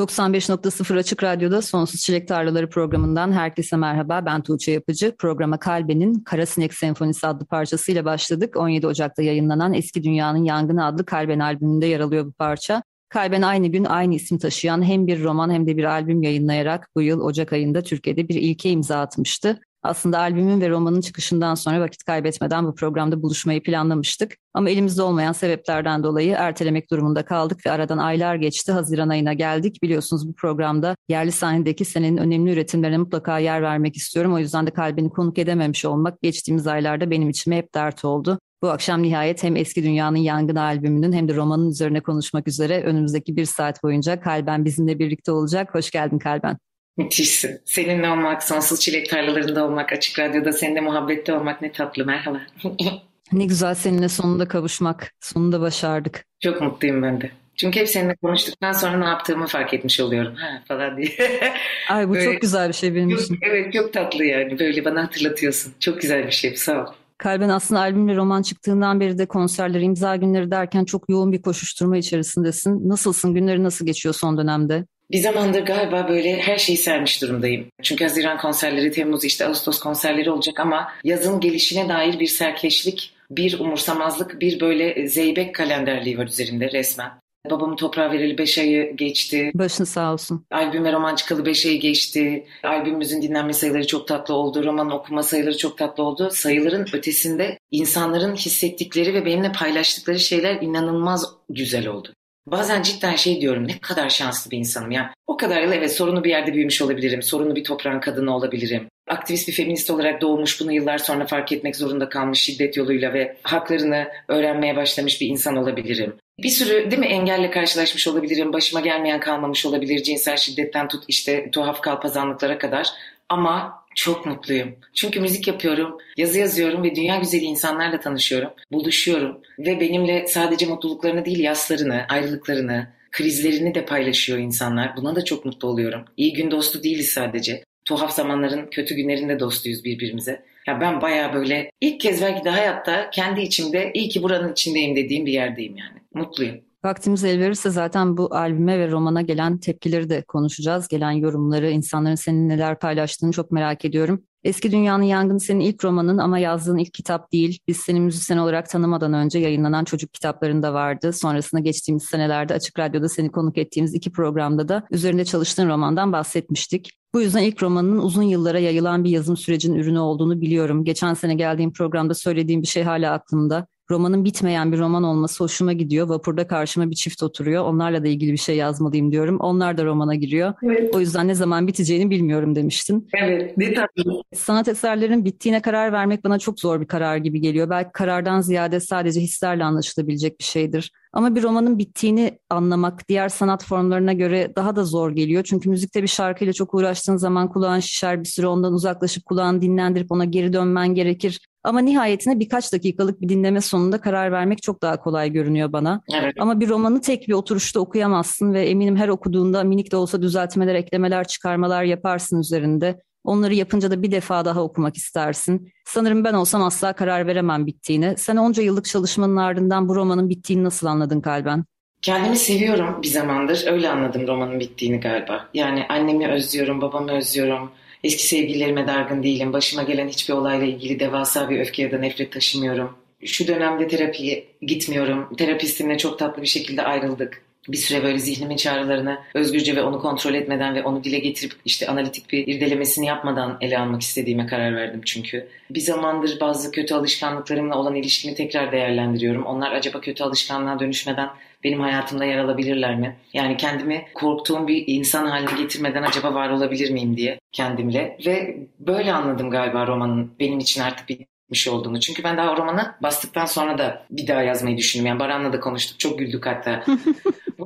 ...95.0 Açık Radyo'da Sonsuz Çilek Tarlaları programından herkese merhaba. Ben Tuğçe Yapıcı. Programa Kalben'in Karasinek Senfonisi adlı parçasıyla başladık. 17 Ocak'ta yayınlanan Eski Dünya'nın Yangını adlı Kalben albümünde yer alıyor bu parça. Kalben aynı gün aynı isim taşıyan hem bir roman hem de bir albüm yayınlayarak bu yıl Ocak ayında Türkiye'de bir ilke imza atmıştı. Aslında albümün ve romanın çıkışından sonra vakit kaybetmeden bu programda buluşmayı planlamıştık. Ama elimizde olmayan sebeplerden dolayı ertelemek durumunda kaldık ve aradan aylar geçti. Haziran ayına geldik. Biliyorsunuz bu programda yerli sahnedeki senenin önemli üretimlerine mutlaka yer vermek istiyorum. O yüzden de Kalben'i konuk edememiş olmak geçtiğimiz aylarda benim içime hep dert oldu. Bu akşam nihayet hem Eski Dünya'nın Yangını albümünün hem de romanın üzerine konuşmak üzere önümüzdeki bir saat boyunca Kalben bizimle birlikte olacak. Hoş geldin Kalben. Müthişsin. Seninle olmak, Sonsuz Çilek Tarlalarında olmak, Açık Radyo'da seninle muhabbette olmak ne tatlı. Merhaba. Ne güzel seninle sonunda kavuşmak. Sonunda başardık. Çok mutluyum ben de. Çünkü hep seninle konuştuktan sonra ne yaptığımı fark etmiş oluyorum. Ha falan diye. Ay bu böyle, çok güzel bir şey benim için. Evet çok tatlı yani. Böyle bana hatırlatıyorsun. Çok güzel bir şey. Sağ ol. Kalben aslında albümle roman çıktığından beri de konserler, imza günleri derken çok yoğun bir koşuşturma içerisindesin. Nasılsın? Günleri nasıl geçiyor son dönemde? Bir zamandır galiba böyle her şeyi sermiş durumdayım. Çünkü Haziran konserleri, Temmuz işte Ağustos konserleri olacak ama yazın gelişine dair bir serkeşlik, bir umursamazlık, bir böyle zeybek kalenderliği var üzerimde resmen. Babamın toprağa vereli 5 ayı geçti. Başın sağ olsun. Albüm ve roman çıkalı 5 ayı geçti. Albümümüzün dinlenme sayıları çok tatlı oldu. Romanın okuma sayıları çok tatlı oldu. Sayıların ötesinde insanların hissettikleri ve benimle paylaştıkları şeyler inanılmaz güzel oldu. Bazen cidden şey diyorum, ne kadar şanslı bir insanım ya. O kadar yıl evet sorunu bir yerde büyümüş olabilirim. Sorunu bir toprağın kadını olabilirim. Aktivist bir feminist olarak doğmuş, bunu yıllar sonra fark etmek zorunda kalmış şiddet yoluyla ve haklarını öğrenmeye başlamış bir insan olabilirim. Bir sürü değil mi engelle karşılaşmış olabilirim. Başıma gelmeyen kalmamış olabilir. Cinsel şiddetten tut işte tuhaf kalpazanlıklara kadar. Ama çok mutluyum. Çünkü müzik yapıyorum, yazı yazıyorum ve dünya güzeli insanlarla tanışıyorum, buluşuyorum. Ve benimle sadece mutluluklarını değil, yaslarını, ayrılıklarını, krizlerini de paylaşıyor insanlar. Buna da çok mutlu oluyorum. İyi gün dostu değiliz sadece. Tuhaf zamanların, kötü günlerinde dostuyuz birbirimize. Ya ben bayağı böyle ilk kez belki de hayatta kendi içimde iyi ki buranın içindeyim dediğim bir yerdeyim yani. Mutluyum. Vaktimiz el verirse zaten bu albüme ve romana gelen tepkileri de konuşacağız. Gelen yorumları, insanların senin neler paylaştığını çok merak ediyorum. Eski Dünya'nın Yangını senin ilk romanın ama yazdığın ilk kitap değil. Biz seni müzisyen olarak tanımadan önce yayınlanan çocuk kitaplarında vardı. Sonrasında geçtiğimiz senelerde Açık Radyo'da seni konuk ettiğimiz iki programda da üzerinde çalıştığın romandan bahsetmiştik. Bu yüzden ilk romanının uzun yıllara yayılan bir yazım sürecinin ürünü olduğunu biliyorum. Geçen sene geldiğim programda söylediğim bir şey hala aklımda. Romanın bitmeyen bir roman olması hoşuma gidiyor. Vapurda karşıma bir çift oturuyor. Onlarla da ilgili bir şey yazmalıyım diyorum. Onlar da romana giriyor. Evet. O yüzden ne zaman biteceğini bilmiyorum demiştin. Evet, ne tatlı. Sanat eserlerinin bittiğine karar vermek bana çok zor bir karar gibi geliyor. Belki karardan ziyade sadece hislerle anlaşılabilecek bir şeydir. Ama bir romanın bittiğini anlamak diğer sanat formlarına göre daha da zor geliyor. Çünkü müzikte bir şarkıyla çok uğraştığın zaman kulağın şişer, bir süre ondan uzaklaşıp kulağını dinlendirip ona geri dönmen gerekir. Ama nihayetinde birkaç dakikalık bir dinleme sonunda karar vermek çok daha kolay görünüyor bana. Evet. Ama bir romanı tek bir oturuşta okuyamazsın ve eminim her okuduğunda minik de olsa düzeltmeler, eklemeler, çıkarmalar yaparsın üzerinde. Onları yapınca da bir defa daha okumak istersin. Sanırım ben olsam asla karar veremem bittiğine. Sen onca yıllık çalışmanın ardından bu romanın bittiğini nasıl anladın Kalben? Kendimi seviyorum bir zamandır. Öyle anladım romanın bittiğini galiba. Yani annemi özlüyorum, babamı özlüyorum. Eski sevgililerime dargın değilim. Başıma gelen hiçbir olayla ilgili devasa bir öfke ya da nefret taşımıyorum. Şu dönemde terapiye gitmiyorum. Terapistimle çok tatlı bir şekilde ayrıldık. Bir süre böyle zihnimin çağrılarını özgürce ve onu kontrol etmeden ve onu dile getirip işte analitik bir irdelemesini yapmadan ele almak istediğime karar verdim çünkü. Bir zamandır bazı kötü alışkanlıklarımla olan ilişkimi tekrar değerlendiriyorum. Onlar acaba kötü alışkanlığa dönüşmeden benim hayatımda yer alabilirler mi? Yani kendimi korktuğum bir insan haline getirmeden acaba var olabilir miyim diye kendimle. Ve böyle anladım galiba romanın benim için artık bitmiş olduğunu. Çünkü ben daha romanı bastıktan sonra da bir daha yazmayı düşündüm. Yani Baran'la da konuştuk, çok güldük hatta.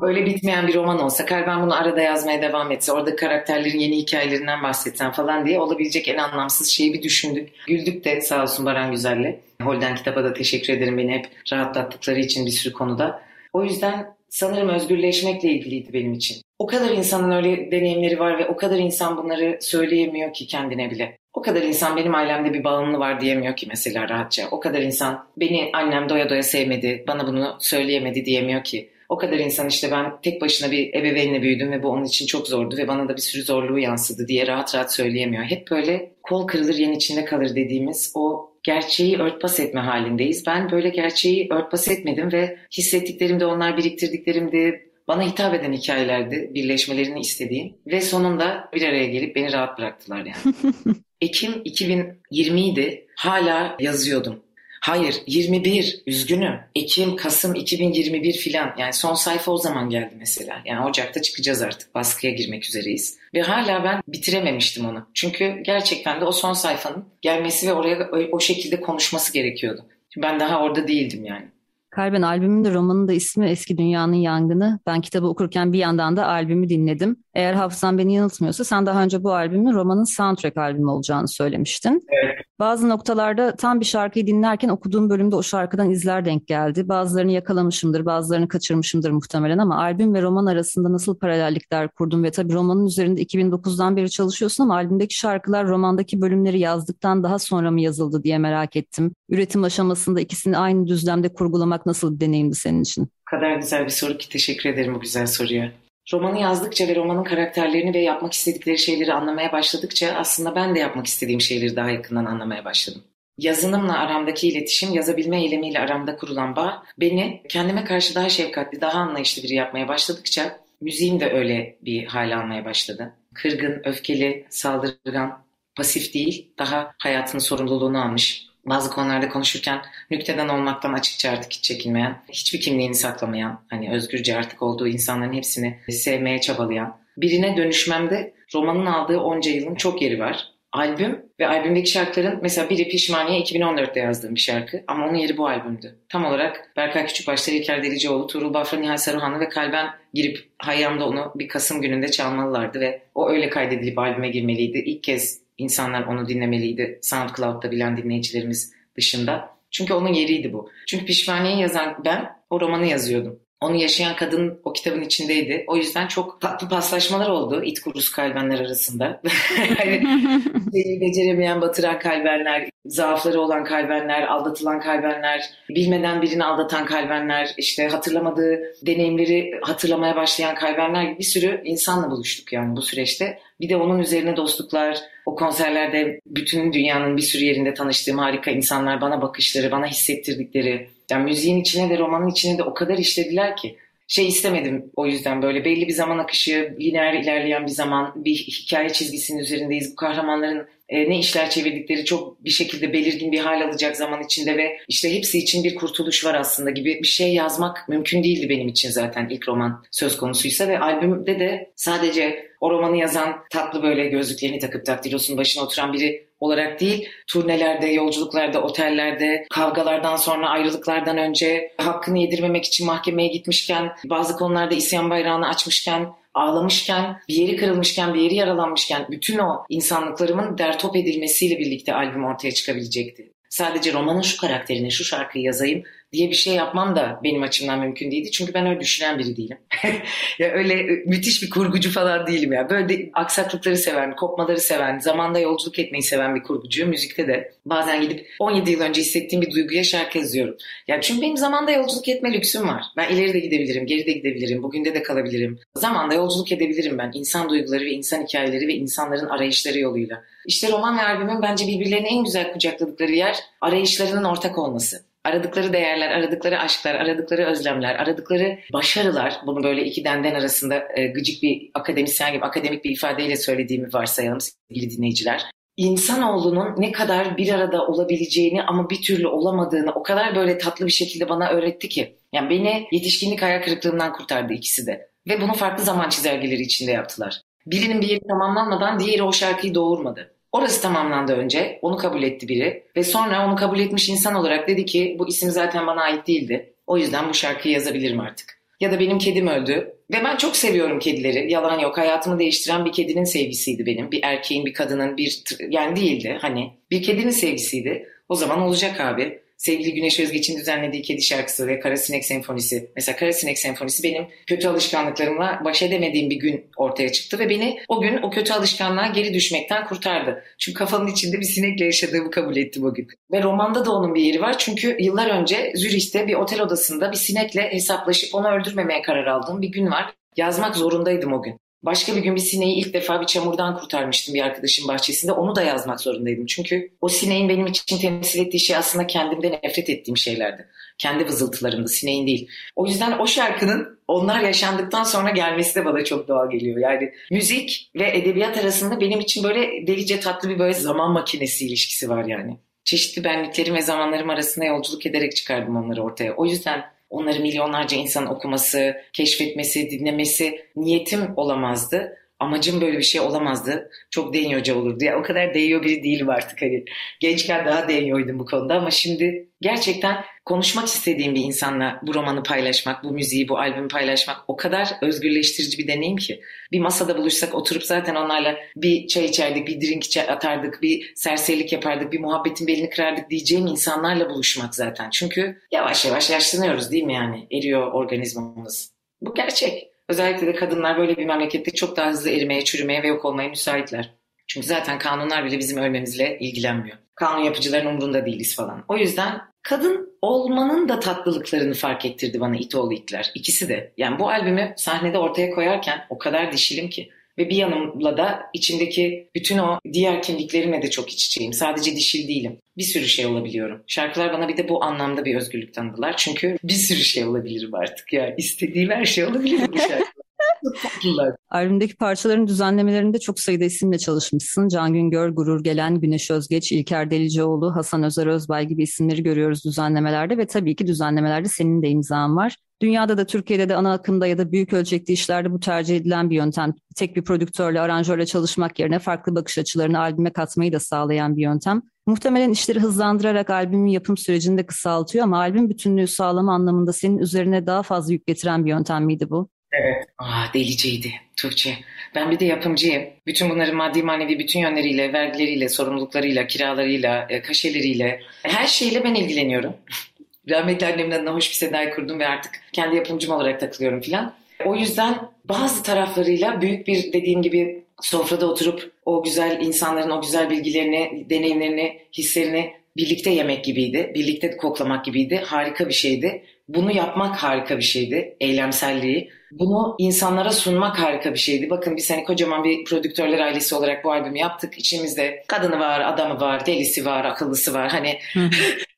Öyle bitmeyen bir roman olsa, Kalben bunu arada yazmaya devam etse, orada karakterlerin yeni hikayelerinden bahsetsen falan diye olabilecek en anlamsız şeyi bir düşündük. Güldük de sağ olsun Baran Güzel'le. Holden Kitap'a da teşekkür ederim beni hep rahatlattıkları için bir sürü konuda. O yüzden sanırım özgürleşmekle ilgiliydi benim için. O kadar insanın öyle deneyimleri var ve o kadar insan bunları söyleyemiyor ki kendine bile. O kadar insan benim ailemde bir bağımlı var diyemiyor ki mesela rahatça. O kadar insan beni annem doya doya sevmedi, bana bunu söyleyemedi diyemiyor ki. O kadar insan işte ben tek başına bir ebeveynle büyüdüm ve bu onun için çok zordu ve bana da bir sürü zorluğu yansıdı diye rahat rahat söyleyemiyor. Hep böyle kol kırılır yen içinde kalır dediğimiz o gerçeği örtbas etme halindeyiz. Ben böyle gerçeği örtbas etmedim ve hissettiklerim de onlar biriktirdiklerim de bana hitap eden hikayelerdi, birleşmelerini istediğim ve sonunda bir araya gelip beni rahat bıraktılar yani. Ekim 2020'ydi, hala yazıyordum. Hayır, 21, üzgünüm. Ekim, Kasım 2021 filan. Yani son sayfa o zaman geldi mesela. Yani Ocak'ta çıkacağız artık. Baskıya girmek üzereyiz. Ve hala ben bitirememiştim onu. Çünkü gerçekten de o son sayfanın gelmesi ve oraya o şekilde konuşması gerekiyordu. Şimdi ben daha orada değildim yani. Kalben albümünün de romanın da ismi Eski Dünya'nın Yangını. Ben kitabı okurken bir yandan da albümü dinledim. Eğer hafızam beni yanıltmıyorsa sen daha önce bu albümün romanın soundtrack albümü olacağını söylemiştin. Evet. Bazı noktalarda tam bir şarkıyı dinlerken okuduğum bölümde o şarkıdan izler denk geldi. Bazılarını yakalamışımdır, bazılarını kaçırmışımdır muhtemelen ama albüm ve roman arasında nasıl paralellikler kurdum ve tabii romanın üzerinde 2009'dan beri çalışıyorsun ama albümdeki şarkılar romandaki bölümleri yazdıktan daha sonra mı yazıldı diye merak ettim. Üretim aşamasında ikisini aynı düzlemde kurgulamak nasıl bir deneyimdi senin için? O kadar güzel bir soru ki teşekkür ederim bu güzel soruya. Romanı yazdıkça ve romanın karakterlerini ve yapmak istedikleri şeyleri anlamaya başladıkça aslında ben de yapmak istediğim şeyleri daha yakından anlamaya başladım. Yazınımla aramdaki iletişim, yazabilme eylemiyle aramda kurulan bağ beni kendime karşı daha şefkatli, daha anlayışlı biri yapmaya başladıkça müziğim de öyle bir hal almaya başladı. Kırgın, öfkeli, saldırgan, pasif değil, daha hayatının sorumluluğunu almış. Bazı konularda konuşurken nükteden olmaktan açıkça artık hiç çekinmeyen, hiçbir kimliğini saklamayan, hani özgürce artık olduğu insanların hepsini sevmeye çabalayan, birine dönüşmemde romanın aldığı onca yılın çok yeri var. Albüm ve albümdeki şarkıların mesela biri Pişmaniye 2014'te yazdığım bir şarkı ama onun yeri bu albümdü. Tam olarak Berkay Küçükbaş, İlker Deliceoğlu, Tuğrul Bafra, Nihal Saruhan'ı ve Kalben girip Hayyam'da onu bir Kasım gününde çalmalılardı ve o öyle kaydedilip albüme girmeliydi. İlk kez İnsanlar onu dinlemeliydi SoundCloud'da bilen dinleyicilerimiz dışında. Çünkü onun yeriydi bu. Çünkü Pişmaniye'yi yazan ben o romanı yazıyordum. Onu yaşayan kadın o kitabın içindeydi. O yüzden çok tatlı paslaşmalar oldu it kurusu Kalbenler arasında. Şeyi beceremeyen, batıran Kalbenler, zaafları olan Kalbenler, aldatılan Kalbenler, bilmeden birini aldatan Kalbenler, işte hatırlamadığı deneyimleri hatırlamaya başlayan Kalbenler gibi bir sürü insanla buluştuk yani bu süreçte. Bir de onun üzerine dostluklar, o konserlerde bütün dünyanın bir sürü yerinde tanıştığım harika insanlar, bana bakışları, bana hissettirdikleri. Yani müziğin içine de romanın içine de o kadar işlediler ki. Şey istemedim o yüzden böyle belli bir zaman akışı, lineer ilerleyen bir zaman, bir hikaye çizgisinin üzerindeyiz. Bu kahramanların ne işler çevirdikleri çok bir şekilde belirgin bir hal alacak zaman içinde ve işte hepsi için bir kurtuluş var aslında gibi bir şey yazmak mümkün değildi benim için zaten ilk roman söz konusuysa ve albümde de sadece o romanı yazan tatlı böyle gözlüklerini takıp daktilosunun başına oturan biri olarak değil, turnelerde, yolculuklarda, otellerde, kavgalardan sonra, ayrılıklardan önce, hakkını yedirmemek için mahkemeye gitmişken, bazı konularda isyan bayrağını açmışken, ağlamışken, bir yeri kırılmışken, bir yeri yaralanmışken bütün o insanlıklarımın dertop edilmesiyle birlikte albüm ortaya çıkabilecekti. Sadece romanın şu karakterine, şu şarkıyı yazayım diye bir şey yapmam da benim açımdan mümkün değildi. Çünkü ben öyle düşünen biri değilim. Ya öyle müthiş bir kurgucu falan değilim ya. Böyle de aksaklıkları seven, kopmaları seven, zamanda yolculuk etmeyi seven bir kurgucuyum. Müzikte de bazen gidip 17 yıl önce hissettiğim bir duyguya şarkı yazıyorum. Ya çünkü benim zamanda yolculuk etme lüksüm var. Ben ileri de gidebilirim, geri de gidebilirim, bugünde de kalabilirim. Zamanda yolculuk edebilirim ben. İnsan duyguları ve insan hikayeleri ve insanların arayışları yoluyla. İşte roman ve albümün bence birbirlerini en güzel kucakladıkları yer arayışlarının ortak olması. Aradıkları değerler, aradıkları aşklar, aradıkları özlemler, aradıkları başarılar. Bunu böyle iki denden arasında gıcık bir akademisyen gibi akademik bir ifadeyle söylediğimi varsayalım sevgili dinleyiciler. İnsanoğlunun ne kadar bir arada olabileceğini ama bir türlü olamadığını o kadar böyle tatlı bir şekilde bana öğretti ki. Yani beni yetişkinlik hayal kırıklığımdan kurtardı ikisi de. Ve bunu farklı zaman çizelgeleri içinde yaptılar. Birinin bir yeri tamamlanmadan diğeri o şarkıyı doğurmadı. Orası tamamlandı önce, onu kabul etti biri. Ve sonra onu kabul etmiş insan olarak dedi ki bu isim zaten bana ait değildi. O yüzden bu şarkıyı yazabilirim artık. Ya da benim kedim öldü. Ve ben çok seviyorum kedileri. Yalan yok, hayatımı değiştiren bir kedinin sevgisiydi benim. Bir erkeğin, bir kadının, yani değildi hani. Bir kedinin sevgisiydi. O zaman olacak abi. Sevgili Güneş Özgeç'in düzenlediği kedi şarkısı ve Karasinek Senfonisi. Mesela Karasinek Senfonisi benim kötü alışkanlıklarımla baş edemediğim bir gün ortaya çıktı ve beni o gün o kötü alışkanlığa geri düşmekten kurtardı. Çünkü kafamın içinde bir sinekle yaşadığımı kabul ettim o gün. Ve romanda da onun bir yeri var çünkü yıllar önce Zürich'te bir otel odasında bir sinekle hesaplaşıp onu öldürmemeye karar aldığım bir gün var. Yazmak zorundaydım o gün. Başka bir gün bir sineği ilk defa bir çamurdan kurtarmıştım bir arkadaşın bahçesinde. Onu da yazmak zorundaydım. Çünkü o sineğin benim için temsil ettiği şey aslında kendimden nefret ettiğim şeylerdi. Kendi vızıltılarımdı, sineğin değil. O yüzden o şarkının onlar yaşandıktan sonra gelmesi de bana çok doğal geliyor. Yani müzik ve edebiyat arasında benim için böyle delice tatlı bir böyle zaman makinesi ilişkisi var yani. Çeşitli benliklerim ve zamanlarım arasında yolculuk ederek çıkardım onları ortaya. O yüzden onları milyonlarca insanın okuması, keşfetmesi, dinlemesi niyetim olamazdı. Amacım böyle bir şey olamazdı. Çok denyoca olurdu. Ya o kadar denyo biri değilim artık hani. Gençken daha denyoydum bu konuda ama şimdi gerçekten konuşmak istediğim bir insanla bu romanı paylaşmak, bu müziği, bu albümü paylaşmak o kadar özgürleştirici bir deneyim ki. Bir masada buluşsak oturup zaten onlarla bir çay içerdik, bir drink atardık, bir serserilik yapardık, bir muhabbetin belini kırardık diyeceğim insanlarla buluşmak zaten. Çünkü yavaş yavaş yaşlanıyoruz değil mi yani? Eriyor organizmamız. Bu gerçek. Özellikle de kadınlar böyle bir memlekette çok daha hızlı erimeye, çürümeye ve yok olmaya müsaitler. Çünkü zaten kanunlar bile bizim ölmemizle ilgilenmiyor. Kanun yapıcıların umurunda değiliz falan. O yüzden kadın olmanın da tatlılıklarını fark ettirdi bana İtoğlu İtler. İkisi de. Yani bu albümü sahnede ortaya koyarken o kadar dişilim ki. Ve bir yanımla da içimdeki bütün o diğer kimliklerimle de çok iç içeyim. Sadece dişil değilim. Bir sürü şey olabiliyorum. Şarkılar bana bir de bu anlamda bir özgürlük tanıdılar. Çünkü bir sürü şey olabilirim artık ya. İstediğim her şey olabilirim bu şarkılar. Albümdeki parçaların düzenlemelerinde çok sayıda isimle çalışmışsın. Can Güngör, Gurur Gelen, Güneş Özgeç, İlker Deliceoğlu, Hasan Özer Özbay gibi isimleri görüyoruz düzenlemelerde ve tabii ki düzenlemelerde senin de imzan var. Dünyada da Türkiye'de de ana akımda ya da büyük ölçekli işlerde bu tercih edilen bir yöntem. Tek bir prodüktörle, aranjörle çalışmak yerine farklı bakış açılarını albüme katmayı da sağlayan bir yöntem. Muhtemelen işleri hızlandırarak albümün yapım sürecini de kısaltıyor ama albüm bütünlüğü sağlama anlamında senin üzerine daha fazla yük getiren bir yöntem miydi bu? Evet. Deliceydi Tuğçe. Ben bir de yapımcıyım. Bütün bunların maddi manevi bütün yönleriyle, vergileriyle, sorumluluklarıyla, kiralarıyla, kaşeleriyle, her şeyle ben ilgileniyorum. Rahmetli annemin adına hoş bir sedai kurdum ve artık kendi yapımcım olarak takılıyorum filan. O yüzden bazı taraflarıyla büyük bir dediğim gibi sofrada oturup o güzel insanların o güzel bilgilerini, deneyimlerini, hislerini birlikte yemek gibiydi. Birlikte koklamak gibiydi. Harika bir şeydi. Bunu yapmak harika bir şeydi. Eylemselliği. Bunu insanlara sunmak harika bir şeydi. Bakın biz hani kocaman bir prodüktörler ailesi olarak bu albümü yaptık. İçimizde kadını var, adamı var, delisi var, akıllısı var. Hani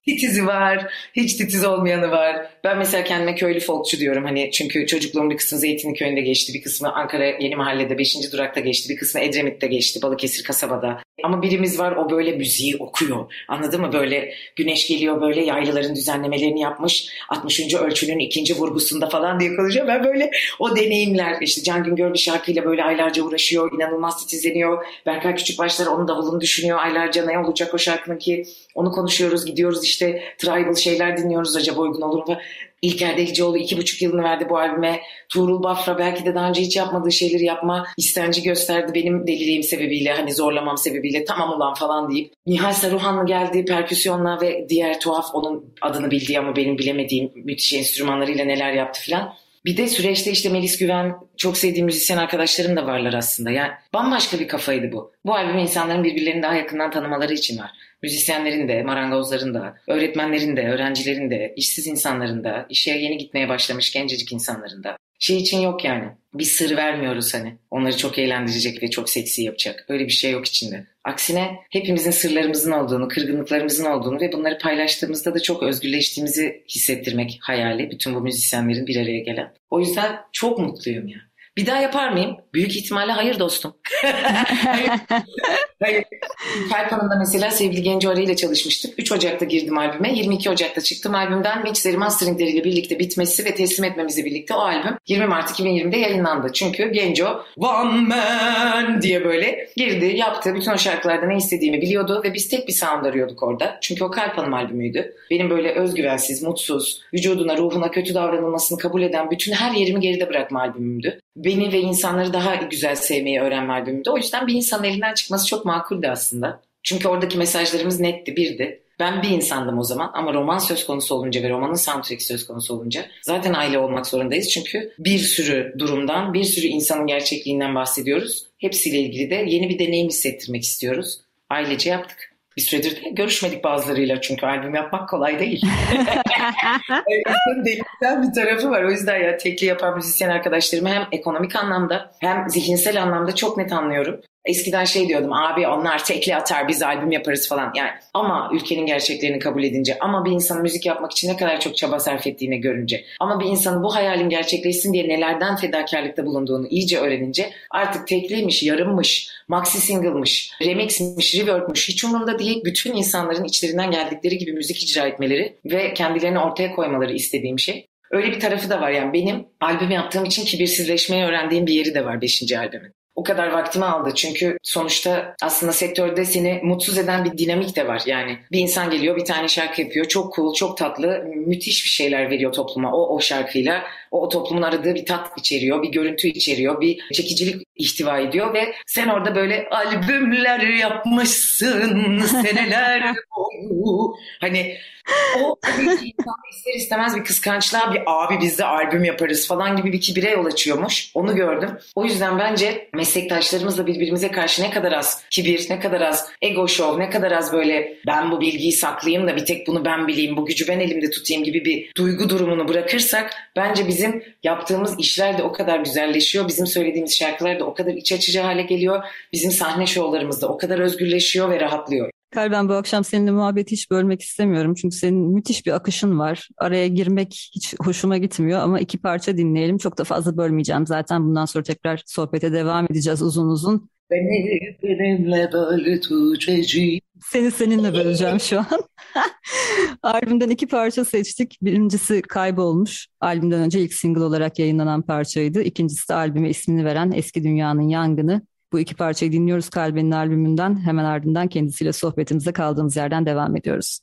titizi var, hiç titiz olmayanı var. Ben mesela kendime köylü folkçu diyorum. Hani çünkü çocukluğum bir kısmı Zeytinli köyünde geçti. Bir kısmı Ankara Yeni Mahalle'de, 5. Durak'ta geçti. Bir kısmı Edremit'te geçti, Balıkesir kasabada. Ama birimiz var o böyle müziği okuyor. Anladın mı? Böyle güneş geliyor böyle yaylıların düzenlemelerini yapmış. 60. ölçünün 2. vurgusunda falan diye konuşuyor. Ben böyle o deneyimler işte Can Güngör bir şarkıyla böyle aylarca uğraşıyor. İnanılmaz titizleniyor. Berkay Küçükbaşlar onun davulunu düşünüyor. Aylarca ne olacak o şarkının ki? Onu konuşuyoruz, gidiyoruz işte tribal şeyler dinliyoruz acaba uygun olur mu? İlker Deliceoğlu 2,5 yılını verdi bu albüme. Tuğrul Bafra belki de daha önce hiç yapmadığı şeyleri yapma istenci gösterdi benim deliliğim sebebiyle, hani zorlamam sebebiyle tamam ulan falan deyip. Nihal Saruhanlı geldi perküsyonla ve diğer tuhaf onun adını bildiği ama benim bilemediğim müthiş enstrümanlarıyla neler yaptı filan. Bir de süreçte işte Melis Güven, çok sevdiğim müzisyen arkadaşlarım da varlar aslında. Yani bambaşka bir kafaydı bu. Bu albüm insanların birbirlerini daha yakından tanımaları için var. Müzisyenlerin de, marangozların da, öğretmenlerin de, öğrencilerin de, işsiz insanların da, işe yeni gitmeye başlamış gencecik insanların da. Şey için yok yani. Bir sır vermiyoruz hani. Onları çok eğlendirecek ve çok seksi yapacak. Öyle bir şey yok içinde. Aksine hepimizin sırlarımızın olduğunu, kırgınlıklarımızın olduğunu ve bunları paylaştığımızda da çok özgürleştiğimizi hissettirmek hayali. Bütün bu müzisyenlerin bir araya gelen. O yüzden çok mutluyum ya. Bir daha yapar mıyım? Büyük ihtimalle hayır dostum. Kalpanım'da mesela sevgili Genco ile çalışmıştık. 3 Ocak'ta girdim albüme. 22 Ocak'ta çıktım albümden. Mixleri, masteringleriyle birlikte bitmesi ve teslim etmemizle birlikte o albüm 20 Mart 2020'de yayınlandı. Çünkü Genco one man diye böyle girdi, yaptı. Bütün o şarkılarda ne istediğimi biliyordu ve biz tek bir sound arıyorduk orada. Çünkü o Kalpanım albümüydü. Benim böyle özgüvensiz, mutsuz, vücuduna, ruhuna kötü davranılmasını kabul eden bütün her yerimi geride bırakma albümümdü. Beni ve insanları daha güzel sevmeyi öğrenme albümümdü. O yüzden bir insanın elinden çıkması çok makuldü aslında. Çünkü oradaki mesajlarımız netti, birdi. Ben bir insandım o zaman ama roman söz konusu olunca ve romanın soundtrack söz konusu olunca zaten aile olmak zorundayız. Çünkü bir sürü durumdan, bir sürü insanın gerçekliğinden bahsediyoruz. Hepsiyle ilgili de yeni bir deneyim hissettirmek istiyoruz. Ailece yaptık. Bir süredir de görüşmedik bazılarıyla çünkü albüm yapmak kolay değil. Delikten bir tarafı var. O yüzden ya tekli yapan müzisyen arkadaşlarımı hem ekonomik anlamda hem zihinsel anlamda çok net anlıyorum. Eskiden şey diyordum, abi onlar tekli atar biz albüm yaparız falan yani. Ama ülkenin gerçeklerini kabul edince, ama bir insanın müzik yapmak için ne kadar çok çaba sarf ettiğini görünce, ama bir insanın bu hayalin gerçekleşsin diye nelerden fedakarlıkta bulunduğunu iyice öğrenince artık tekliymiş, yarımmış, maxi single'mış, remix'miş, reverb'miş hiç umurumda değil. Bütün insanların içlerinden geldikleri gibi müzik icra etmeleri ve kendilerini ortaya koymaları istediğim şey. Öyle bir tarafı da var yani benim albüm yaptığım için kibirsizleşmeyi öğrendiğim bir yeri de var 5. albümün. O kadar vaktimi aldı çünkü sonuçta aslında sektörde seni mutsuz eden bir dinamik de var. Yani bir insan geliyor, bir tane şarkı yapıyor, çok cool, çok tatlı, müthiş bir şeyler veriyor topluma o şarkıyla. O toplumun aradığı bir tat içeriyor, bir görüntü içeriyor, bir çekicilik ihtiva ediyor ve sen orada böyle albümler yapmışsın seneler boyu. Hani o ister istemez bir kıskançlığa, bir abi biz de albüm yaparız falan gibi bir kibire yol açıyormuş. Onu gördüm. O yüzden bence meslektaşlarımızla birbirimize karşı ne kadar az kibir, ne kadar az ego şov, ne kadar az böyle ben bu bilgiyi saklayayım da bir tek bunu ben bileyim, bu gücü ben elimde tutayım gibi bir duygu durumunu bırakırsak bence bizim yaptığımız işler de o kadar güzelleşiyor. Bizim söylediğimiz şarkılar da o kadar iç açıcı hale geliyor. Bizim sahne şovlarımız da o kadar özgürleşiyor ve rahatlıyor. Kalben, bu akşam seninle muhabbeti hiç bölmek istemiyorum. Çünkü senin müthiş bir akışın var. Araya girmek hiç hoşuma gitmiyor ama 2 parça dinleyelim. Çok da fazla bölmeyeceğim. Zaten bundan sonra tekrar sohbete devam edeceğiz uzun uzun. Beni benimle böyle Tuğçeciğim. Seni seninle böleceğim şu an. Albümden 2 parça seçtik. Birincisi Kaybolmuş. Albümden önce ilk single olarak yayınlanan parçaydı. İkincisi de albüme ismini veren Eski Dünya'nın Yangını. Bu 2 parçayı dinliyoruz Kalben'in albümünden. Hemen ardından kendisiyle sohbetimize kaldığımız yerden devam ediyoruz.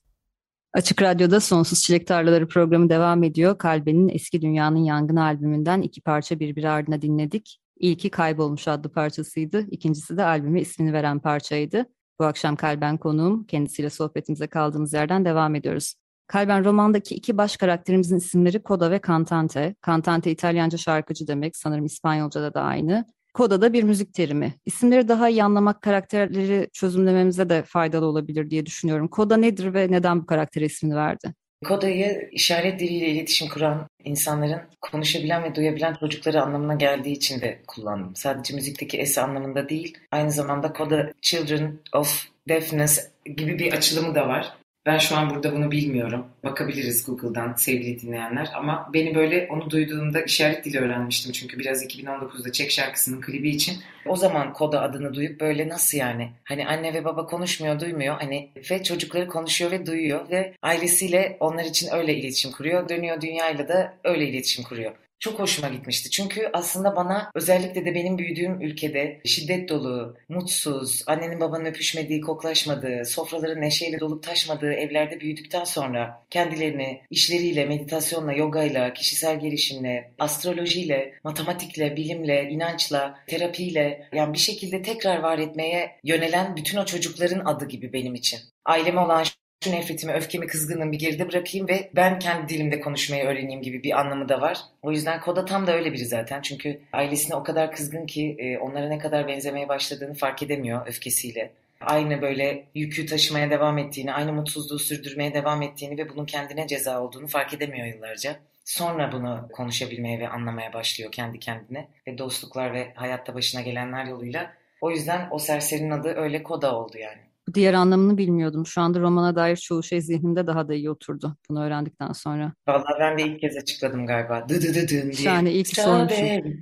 Açık Radyo'da Sonsuz Çilek Tarlaları programı devam ediyor. Kalben'in Eski Dünya'nın Yangını albümünden 2 parça birbiri ardına dinledik. İlki Kaybolmuş adlı parçasıydı. İkincisi de albüme ismini veren parçaydı. Bu akşam Kalben konuğum. Kendisiyle sohbetimize kaldığımız yerden devam ediyoruz. Kalben, romandaki 2 baş karakterimizin isimleri Coda ve Cantante. Cantante İtalyanca şarkıcı demek. Sanırım İspanyolca'da da aynı. Coda da bir müzik terimi. İsimleri daha iyi anlamak, karakterleri çözümlememize de faydalı olabilir diye düşünüyorum. Coda nedir ve neden bu karaktere ismini verdi? Coda'yı işaret diliyle iletişim kuran insanların konuşabilen ve duyabilen çocukları anlamına geldiği için de kullandım. Sadece müzikteki S anlamında değil, aynı zamanda Coda Children of Deafness gibi bir açılımı da var. Ben şu an burada bunu bilmiyorum. Bakabiliriz Google'dan sevgili dinleyenler. Ama beni böyle onu duyduğumda işaret dili öğrenmiştim. Çünkü biraz 2019'da Çek şarkısının klibi için. O zaman Coda adını duyup böyle nasıl yani? Hani anne ve baba konuşmuyor, duymuyor. Hani ve çocukları konuşuyor ve duyuyor. Ve ailesiyle onlar için öyle iletişim kuruyor. Dönüyor dünyayla da öyle iletişim kuruyor. Çok hoşuma gitmişti. Çünkü aslında bana özellikle de benim büyüdüğüm ülkede şiddet dolu, mutsuz, annenin babanın öpüşmediği, koklaşmadığı, sofraların neşeyle dolup taşmadığı evlerde büyüdükten sonra kendilerini işleriyle, meditasyonla, yogayla, kişisel gelişimle, astrolojiyle, matematikle, bilimle, inançla, terapiyle yani bir şekilde tekrar var etmeye yönelen bütün o çocukların adı gibi benim için. Aileme olan şu nefretimi, öfkemi, kızgınlığımı bir geride bırakayım ve ben kendi dilimde konuşmayı öğreneyim gibi bir anlamı da var. O yüzden Coda tam da öyle biri zaten. Çünkü ailesine o kadar kızgın ki onlara ne kadar benzemeye başladığını fark edemiyor öfkesiyle. Aynı böyle yükü taşımaya devam ettiğini, aynı mutsuzluğu sürdürmeye devam ettiğini ve bunun kendine ceza olduğunu fark edemiyor yıllarca. Sonra bunu konuşabilmeye ve anlamaya başlıyor kendi kendine ve dostluklar ve hayatta başına gelenler yoluyla. O yüzden o serserinin adı öyle Coda oldu yani. Diğer anlamını bilmiyordum. Şu anda romana dair çoğu şey zihnimde daha da iyi oturdu. Bunu öğrendikten sonra. Vallahi ben de ilk kez açıkladım galiba. Dı dı dı dı diye. Yani ilk sormuşum.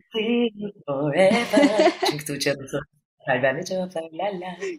Çünkü Tuğçe adı Kalben'de cevaplar.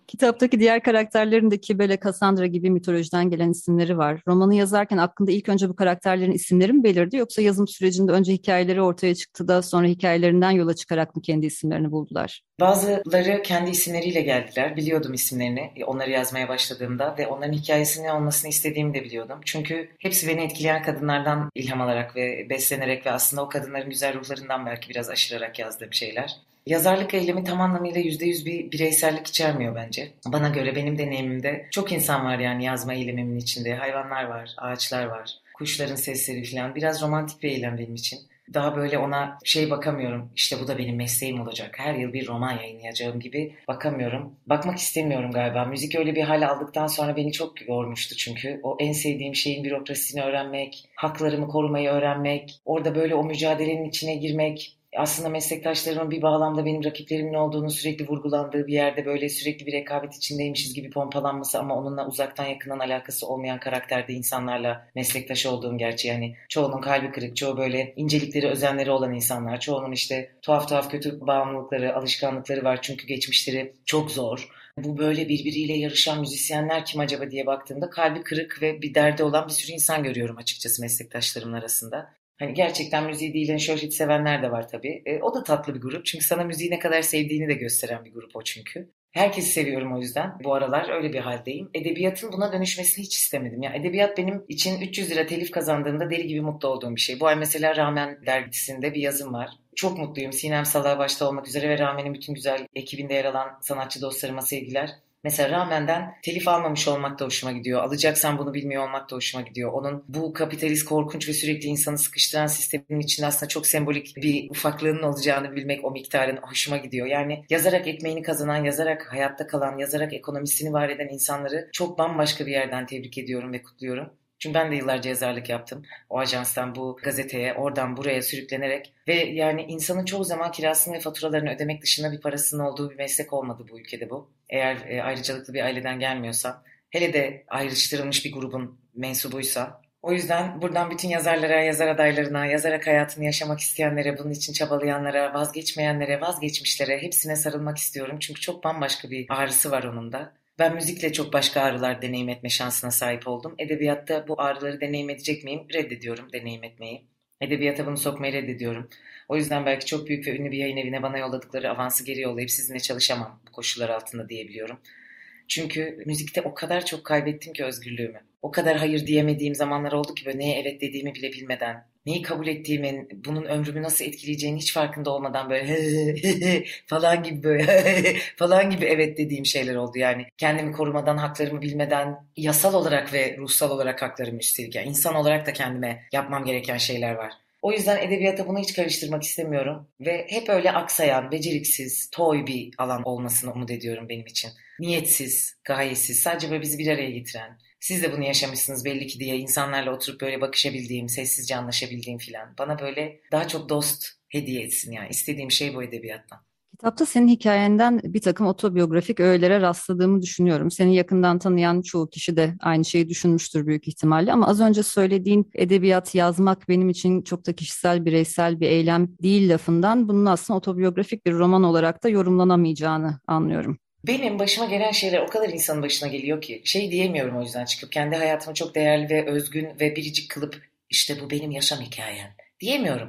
Kitaptaki diğer karakterlerindeki böyle Cassandra gibi mitolojiden gelen isimleri var. Romanı yazarken aklında ilk önce bu karakterlerin isimleri mi belirdi, yoksa yazım sürecinde önce hikayeleri ortaya çıktı da sonra hikayelerinden yola çıkarak mı kendi isimlerini buldular? Bazıları kendi isimleriyle geldiler. Biliyordum isimlerini onları yazmaya başladığımda ve onların hikayesini olmasını istediğimi de biliyordum. Çünkü hepsi beni etkileyen kadınlardan ilham alarak ve beslenerek ve aslında o kadınların güzel ruhlarından belki biraz aşılarak yazdığım şeyler. Yazarlık eylemi tam anlamıyla %100 bir bireysellik içermiyor bence. Bana göre, benim deneyimimde çok insan var yani yazma eylemimin içinde. Hayvanlar var, ağaçlar var, kuşların sesleri falan. Biraz romantik bir eylem benim için. Daha böyle ona bakamıyorum, işte bu da benim mesleğim olacak, her yıl bir roman yayınlayacağım gibi bakamıyorum. Bakmak istemiyorum galiba. Müzik öyle bir hal aldıktan sonra beni çok yormuştu çünkü. O en sevdiğim şeyin bürokrasisini öğrenmek, haklarımı korumayı öğrenmek, orada böyle o mücadelenin içine girmek. Aslında meslektaşlarımın bir bağlamda benim rakiplerimin olduğunu sürekli vurgulandığı bir yerde böyle sürekli bir rekabet içindeymişiz gibi pompalanması ama onunla uzaktan yakından alakası olmayan karakterde insanlarla meslektaş olduğum gerçi. Yani çoğunun kalbi kırık, çoğu böyle incelikleri, özenleri olan insanlar, çoğunun tuhaf kötü bağımlılıkları, alışkanlıkları var çünkü geçmişleri çok zor. Bu böyle birbiriyle yarışan müzisyenler kim acaba diye baktığımda kalbi kırık ve bir derdi olan bir sürü insan görüyorum açıkçası meslektaşlarımın arasında. Hani gerçekten müziği değil, şöhret sevenler de var tabii. O da tatlı bir grup. Çünkü sana müziği ne kadar sevdiğini de gösteren bir grup o çünkü. Herkesi seviyorum o yüzden. Bu aralar öyle bir haldeyim. Edebiyatın buna dönüşmesini hiç istemedim. Yani edebiyat benim için 300 lira telif kazandığımda deli gibi mutlu olduğum bir şey. Bu ay mesela Rağmen dergisinde bir yazım var. Çok mutluyum. Sinem Salak'a başta olmak üzere ve Rağmen'in bütün güzel ekibinde yer alan sanatçı dostlarıma sevgiler. Mesela Rağmen'den telif almamış olmak da hoşuma gidiyor. Alacaksan bunu bilmiyor olmak da hoşuma gidiyor. Onun bu kapitalist, korkunç ve sürekli insanı sıkıştıran sistemin içinde aslında çok sembolik bir ufaklığının olacağını bilmek, o miktarın hoşuma gidiyor. Yani yazarak ekmeğini kazanan, yazarak hayatta kalan, yazarak ekonomisini var eden insanları çok bambaşka bir yerden tebrik ediyorum ve kutluyorum. Çünkü ben de yıllarca yazarlık yaptım. O ajanstan bu gazeteye, oradan buraya sürüklenerek ve yani insanın çoğu zaman kirasını ve faturalarını ödemek dışında bir parasının olduğu bir meslek olmadı bu ülkede bu. Eğer ayrıcalıklı bir aileden gelmiyorsan, hele de ayrıştırılmış bir grubun mensubuysa. O yüzden buradan bütün yazarlara, yazar adaylarına, yazarak hayatını yaşamak isteyenlere, bunun için çabalayanlara, vazgeçmeyenlere, vazgeçmişlere hepsine sarılmak istiyorum. Çünkü çok bambaşka bir ağrısı var onun da. Ben müzikle çok başka ağrılar deneyim etme şansına sahip oldum. Edebiyatta bu ağrıları deneyim edecek miyim? Reddediyorum deneyim etmeyi. Edebiyata bunu sokmayı reddediyorum. O yüzden belki çok büyük ve ünlü bir yayın evine bana yolladıkları avansı geri yollayıp sizinle çalışamam bu koşullar altında diyebiliyorum. Çünkü müzikte o kadar çok kaybettim ki özgürlüğümü. O kadar hayır diyemediğim zamanlar oldu ki böyle neye evet dediğimi bile bilmeden, neyi kabul ettiğimin, bunun ömrümü nasıl etkileyeceğini hiç farkında olmadan böyle falan gibi böyle falan gibi evet dediğim şeyler oldu. Yani kendimi korumadan, haklarımı bilmeden, yasal olarak ve ruhsal olarak haklarımı üstelik. Yani insan olarak da kendime yapmam gereken şeyler var. O yüzden edebiyata bunu hiç karıştırmak istemiyorum ve hep öyle aksayan, beceriksiz, toy bir alan olmasını umut ediyorum benim için. Niyetsiz, gayesiz, sadece böyle bizi bir araya getiren, siz de bunu yaşamışsınız belli ki diye insanlarla oturup böyle bakışabildiğim, sessizce anlaşabildiğim filan. Bana böyle daha çok dost hediye etsin yani. İstediğim şey bu edebiyattan. Kitapta senin hikayenden bir takım otobiyografik öğelere rastladığımı düşünüyorum. Seni yakından tanıyan çoğu kişi de aynı şeyi düşünmüştür büyük ihtimalle. Ama az önce söylediğin edebiyat, yazmak benim için çok da kişisel, bireysel bir eylem değil lafından bunun aslında otobiyografik bir roman olarak da yorumlanamayacağını anlıyorum. Benim başıma gelen şeyler o kadar insanın başına geliyor ki diyemiyorum o yüzden çıkıp kendi hayatımı çok değerli ve özgün ve biricik kılıp bu benim yaşam hikayem diyemiyorum.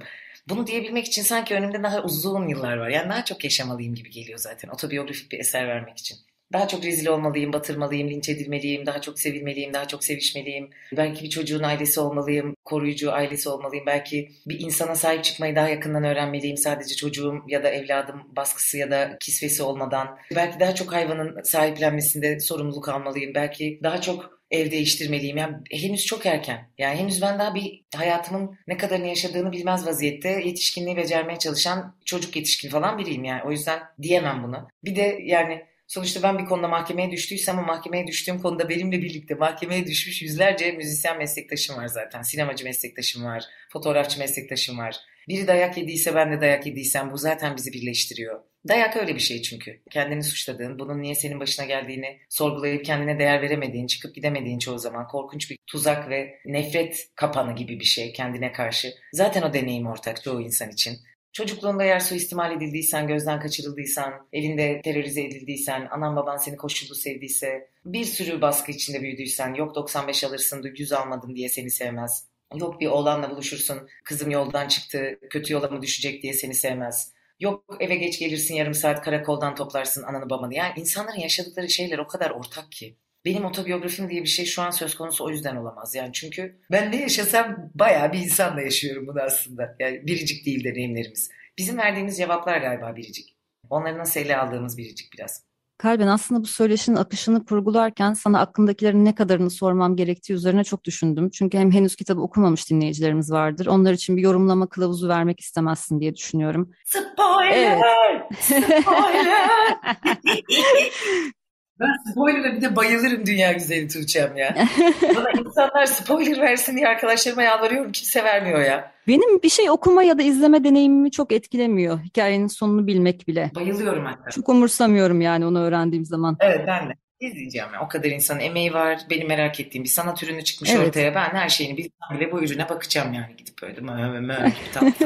Bunu diyebilmek için sanki önümde daha uzun yıllar var. Yani daha çok yaşamalıyım gibi geliyor zaten otobiyografik bir eser vermek için. Daha çok rezil olmalıyım, batırmalıyım, linç edilmeliyim, daha çok sevilmeliyim, daha çok sevişmeliyim. Belki bir çocuğun ailesi olmalıyım, koruyucu ailesi olmalıyım. Belki bir insana sahip çıkmayı daha yakından öğrenmeliyim. Sadece çocuğum ya da evladım baskısı ya da kisvesi olmadan. Belki daha çok hayvanın sahiplenmesinde sorumluluk almalıyım. Belki daha çok ev değiştirmeliyim. Yani henüz çok erken. Yani henüz ben daha bir hayatımın ne kadarını yaşadığını bilmez vaziyette yetişkinliği becermeye çalışan çocuk yetişkin falan biriyim yani. O yüzden diyemem bunu. Bir de yani sonuçta ben bir konuda mahkemeye düştüysem o mahkemeye düştüğüm konuda benimle birlikte mahkemeye düşmüş yüzlerce müzisyen meslektaşım var zaten. Sinemacı meslektaşım var, fotoğrafçı meslektaşım var. Biri dayak yediyse ben de dayak yediysem bu zaten bizi birleştiriyor. Dayak öyle bir şey çünkü. Kendini suçladığın, bunun niye senin başına geldiğini sorgulayıp kendine değer veremediğin, çıkıp gidemediğin çoğu zaman korkunç bir tuzak ve nefret kapanı gibi bir şey kendine karşı. Zaten o deneyim ortak çoğu insan için. Çocukluğunda eğer suistimal edildiysen, gözden kaçırıldıysan, evinde terörize edildiysen, anan baban seni koşullu sevdiyse, bir sürü baskı içinde büyüdüysen, yok 95 alırsın, 100 almadım diye seni sevmez. Yok bir oğlanla buluşursun, kızım yoldan çıktı, kötü yola mı düşecek diye seni sevmez. Yok eve geç gelirsin, yarım saat karakoldan toplarsın ananı babanı. Yani insanların yaşadıkları şeyler o kadar ortak ki. Benim otobiyografim diye bir şey şu an söz konusu o yüzden olamaz. Yani çünkü ben ne yaşasam bayağı bir insanla yaşıyorum bunu aslında. Yani biricik değil deneyimlerimiz. Bizim verdiğimiz cevaplar galiba biricik. Onları nasıl ele aldığımız biricik biraz. Kalben, aslında bu söyleşinin akışını kurgularken sana aklımdakilerin ne kadarını sormam gerektiği üzerine çok düşündüm. Çünkü hem henüz kitabı okumamış dinleyicilerimiz vardır. Onlar için bir yorumlama kılavuzu vermek istemezsin diye düşünüyorum. Spoiler! Evet. Spoiler! Ben spoiler'a bir de bayılırım dünya güzeli Tuğçe'm ya. Bana insanlar spoiler versin diye arkadaşlarıma yalvarıyorum, kimse vermiyor ya. Benim bir şey okuma ya da izleme deneyimimi çok etkilemiyor. Hikayenin sonunu bilmek bile. Bayılıyorum hatta. Çok umursamıyorum yani onu öğrendiğim zaman. Evet, ben de. İzleyeceğim yani. O kadar insanın emeği var. Benim merak ettiğim bir sanat ürünü çıkmış ortaya. Ben her şeyini bilsem bile bu ürüne bakacağım yani. Gidip böyle tatlı.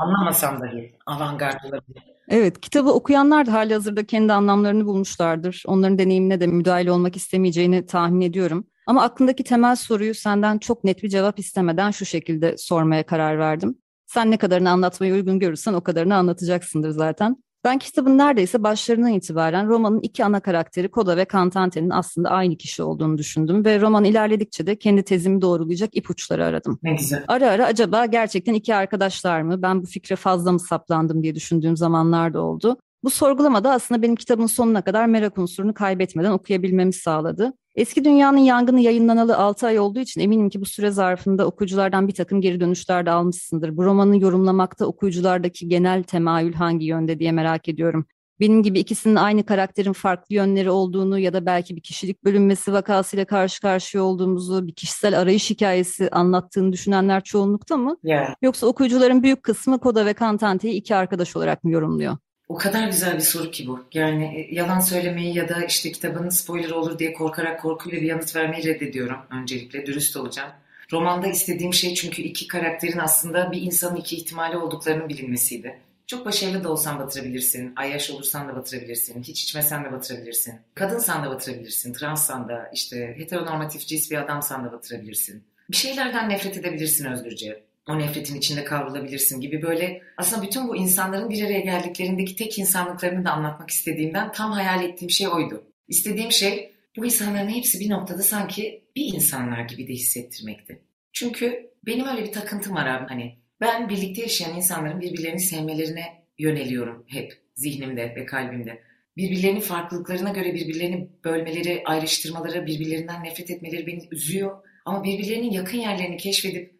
Anlamasam da avantgard olabilir. Evet, kitabı okuyanlar da hali hazırda kendi anlamlarını bulmuşlardır. Onların deneyimine de müdahale olmak istemeyeceğini tahmin ediyorum. Ama aklındaki temel soruyu senden çok net bir cevap istemeden şu şekilde sormaya karar verdim. Sen ne kadarını anlatmayı uygun görürsen o kadarını anlatacaksındır zaten. Ben kitabın neredeyse başlarından itibaren romanın iki ana karakteri Coda ve Cantante'nin aslında aynı kişi olduğunu düşündüm ve roman ilerledikçe de kendi tezimi doğrulayacak ipuçları aradım. Ne güzel. Ara ara acaba gerçekten iki arkadaşlar mı, ben bu fikre fazla mı saplandım diye düşündüğüm zamanlar da oldu. Bu sorgulamada aslında benim kitabın sonuna kadar merak unsurunu kaybetmeden okuyabilmemi sağladı. Eski Dünya'nın Yangını yayınlanalı 6 ay olduğu için eminim ki bu süre zarfında okuyuculardan bir takım geri dönüşler de almışsındır. Bu romanı yorumlamakta okuyuculardaki genel temayül hangi yönde diye merak ediyorum. Benim gibi ikisinin aynı karakterin farklı yönleri olduğunu ya da belki bir kişilik bölünmesi vakasıyla karşı karşıya olduğumuzu, bir kişisel arayış hikayesi anlattığını düşünenler çoğunlukta mı? Yeah. Yoksa okuyucuların büyük kısmı Coda ve Cantante'yi iki arkadaş olarak mı yorumluyor? O kadar güzel bir soru ki bu. Yani yalan söylemeyi ya da işte kitabının spoiler olur diye korkarak korkuyla bir yanıt vermeyi reddediyorum öncelikle. Dürüst olacağım. Romanda istediğim şey çünkü iki karakterin aslında bir insanın iki ihtimali olduklarının bilinmesiydi. Çok başarılı da olsan batırabilirsin. Ayyaş olursan da batırabilirsin. Hiç içmesen de batırabilirsin. Kadınsan da batırabilirsin. Transsan da, işte heteronormatif cins bir adamsan da batırabilirsin. Bir şeylerden nefret edebilirsin özgürce. O nefretin içinde kavrulabilirsin gibi böyle aslında bütün bu insanların bir araya geldiklerindeki tek insanlıklarını da anlatmak istediğimden tam hayal ettiğim şey oydu. İstediğim şey bu insanların hepsi bir noktada sanki bir insanlar gibi de hissettirmekti. Çünkü benim öyle bir takıntım var abi, hani ben birlikte yaşayan insanların birbirlerini sevmelerine yöneliyorum hep zihnimde ve kalbimde. Birbirlerinin farklılıklarına göre birbirlerini bölmeleri, ayrıştırmaları, birbirlerinden nefret etmeleri beni üzüyor. Ama birbirlerinin yakın yerlerini keşfedip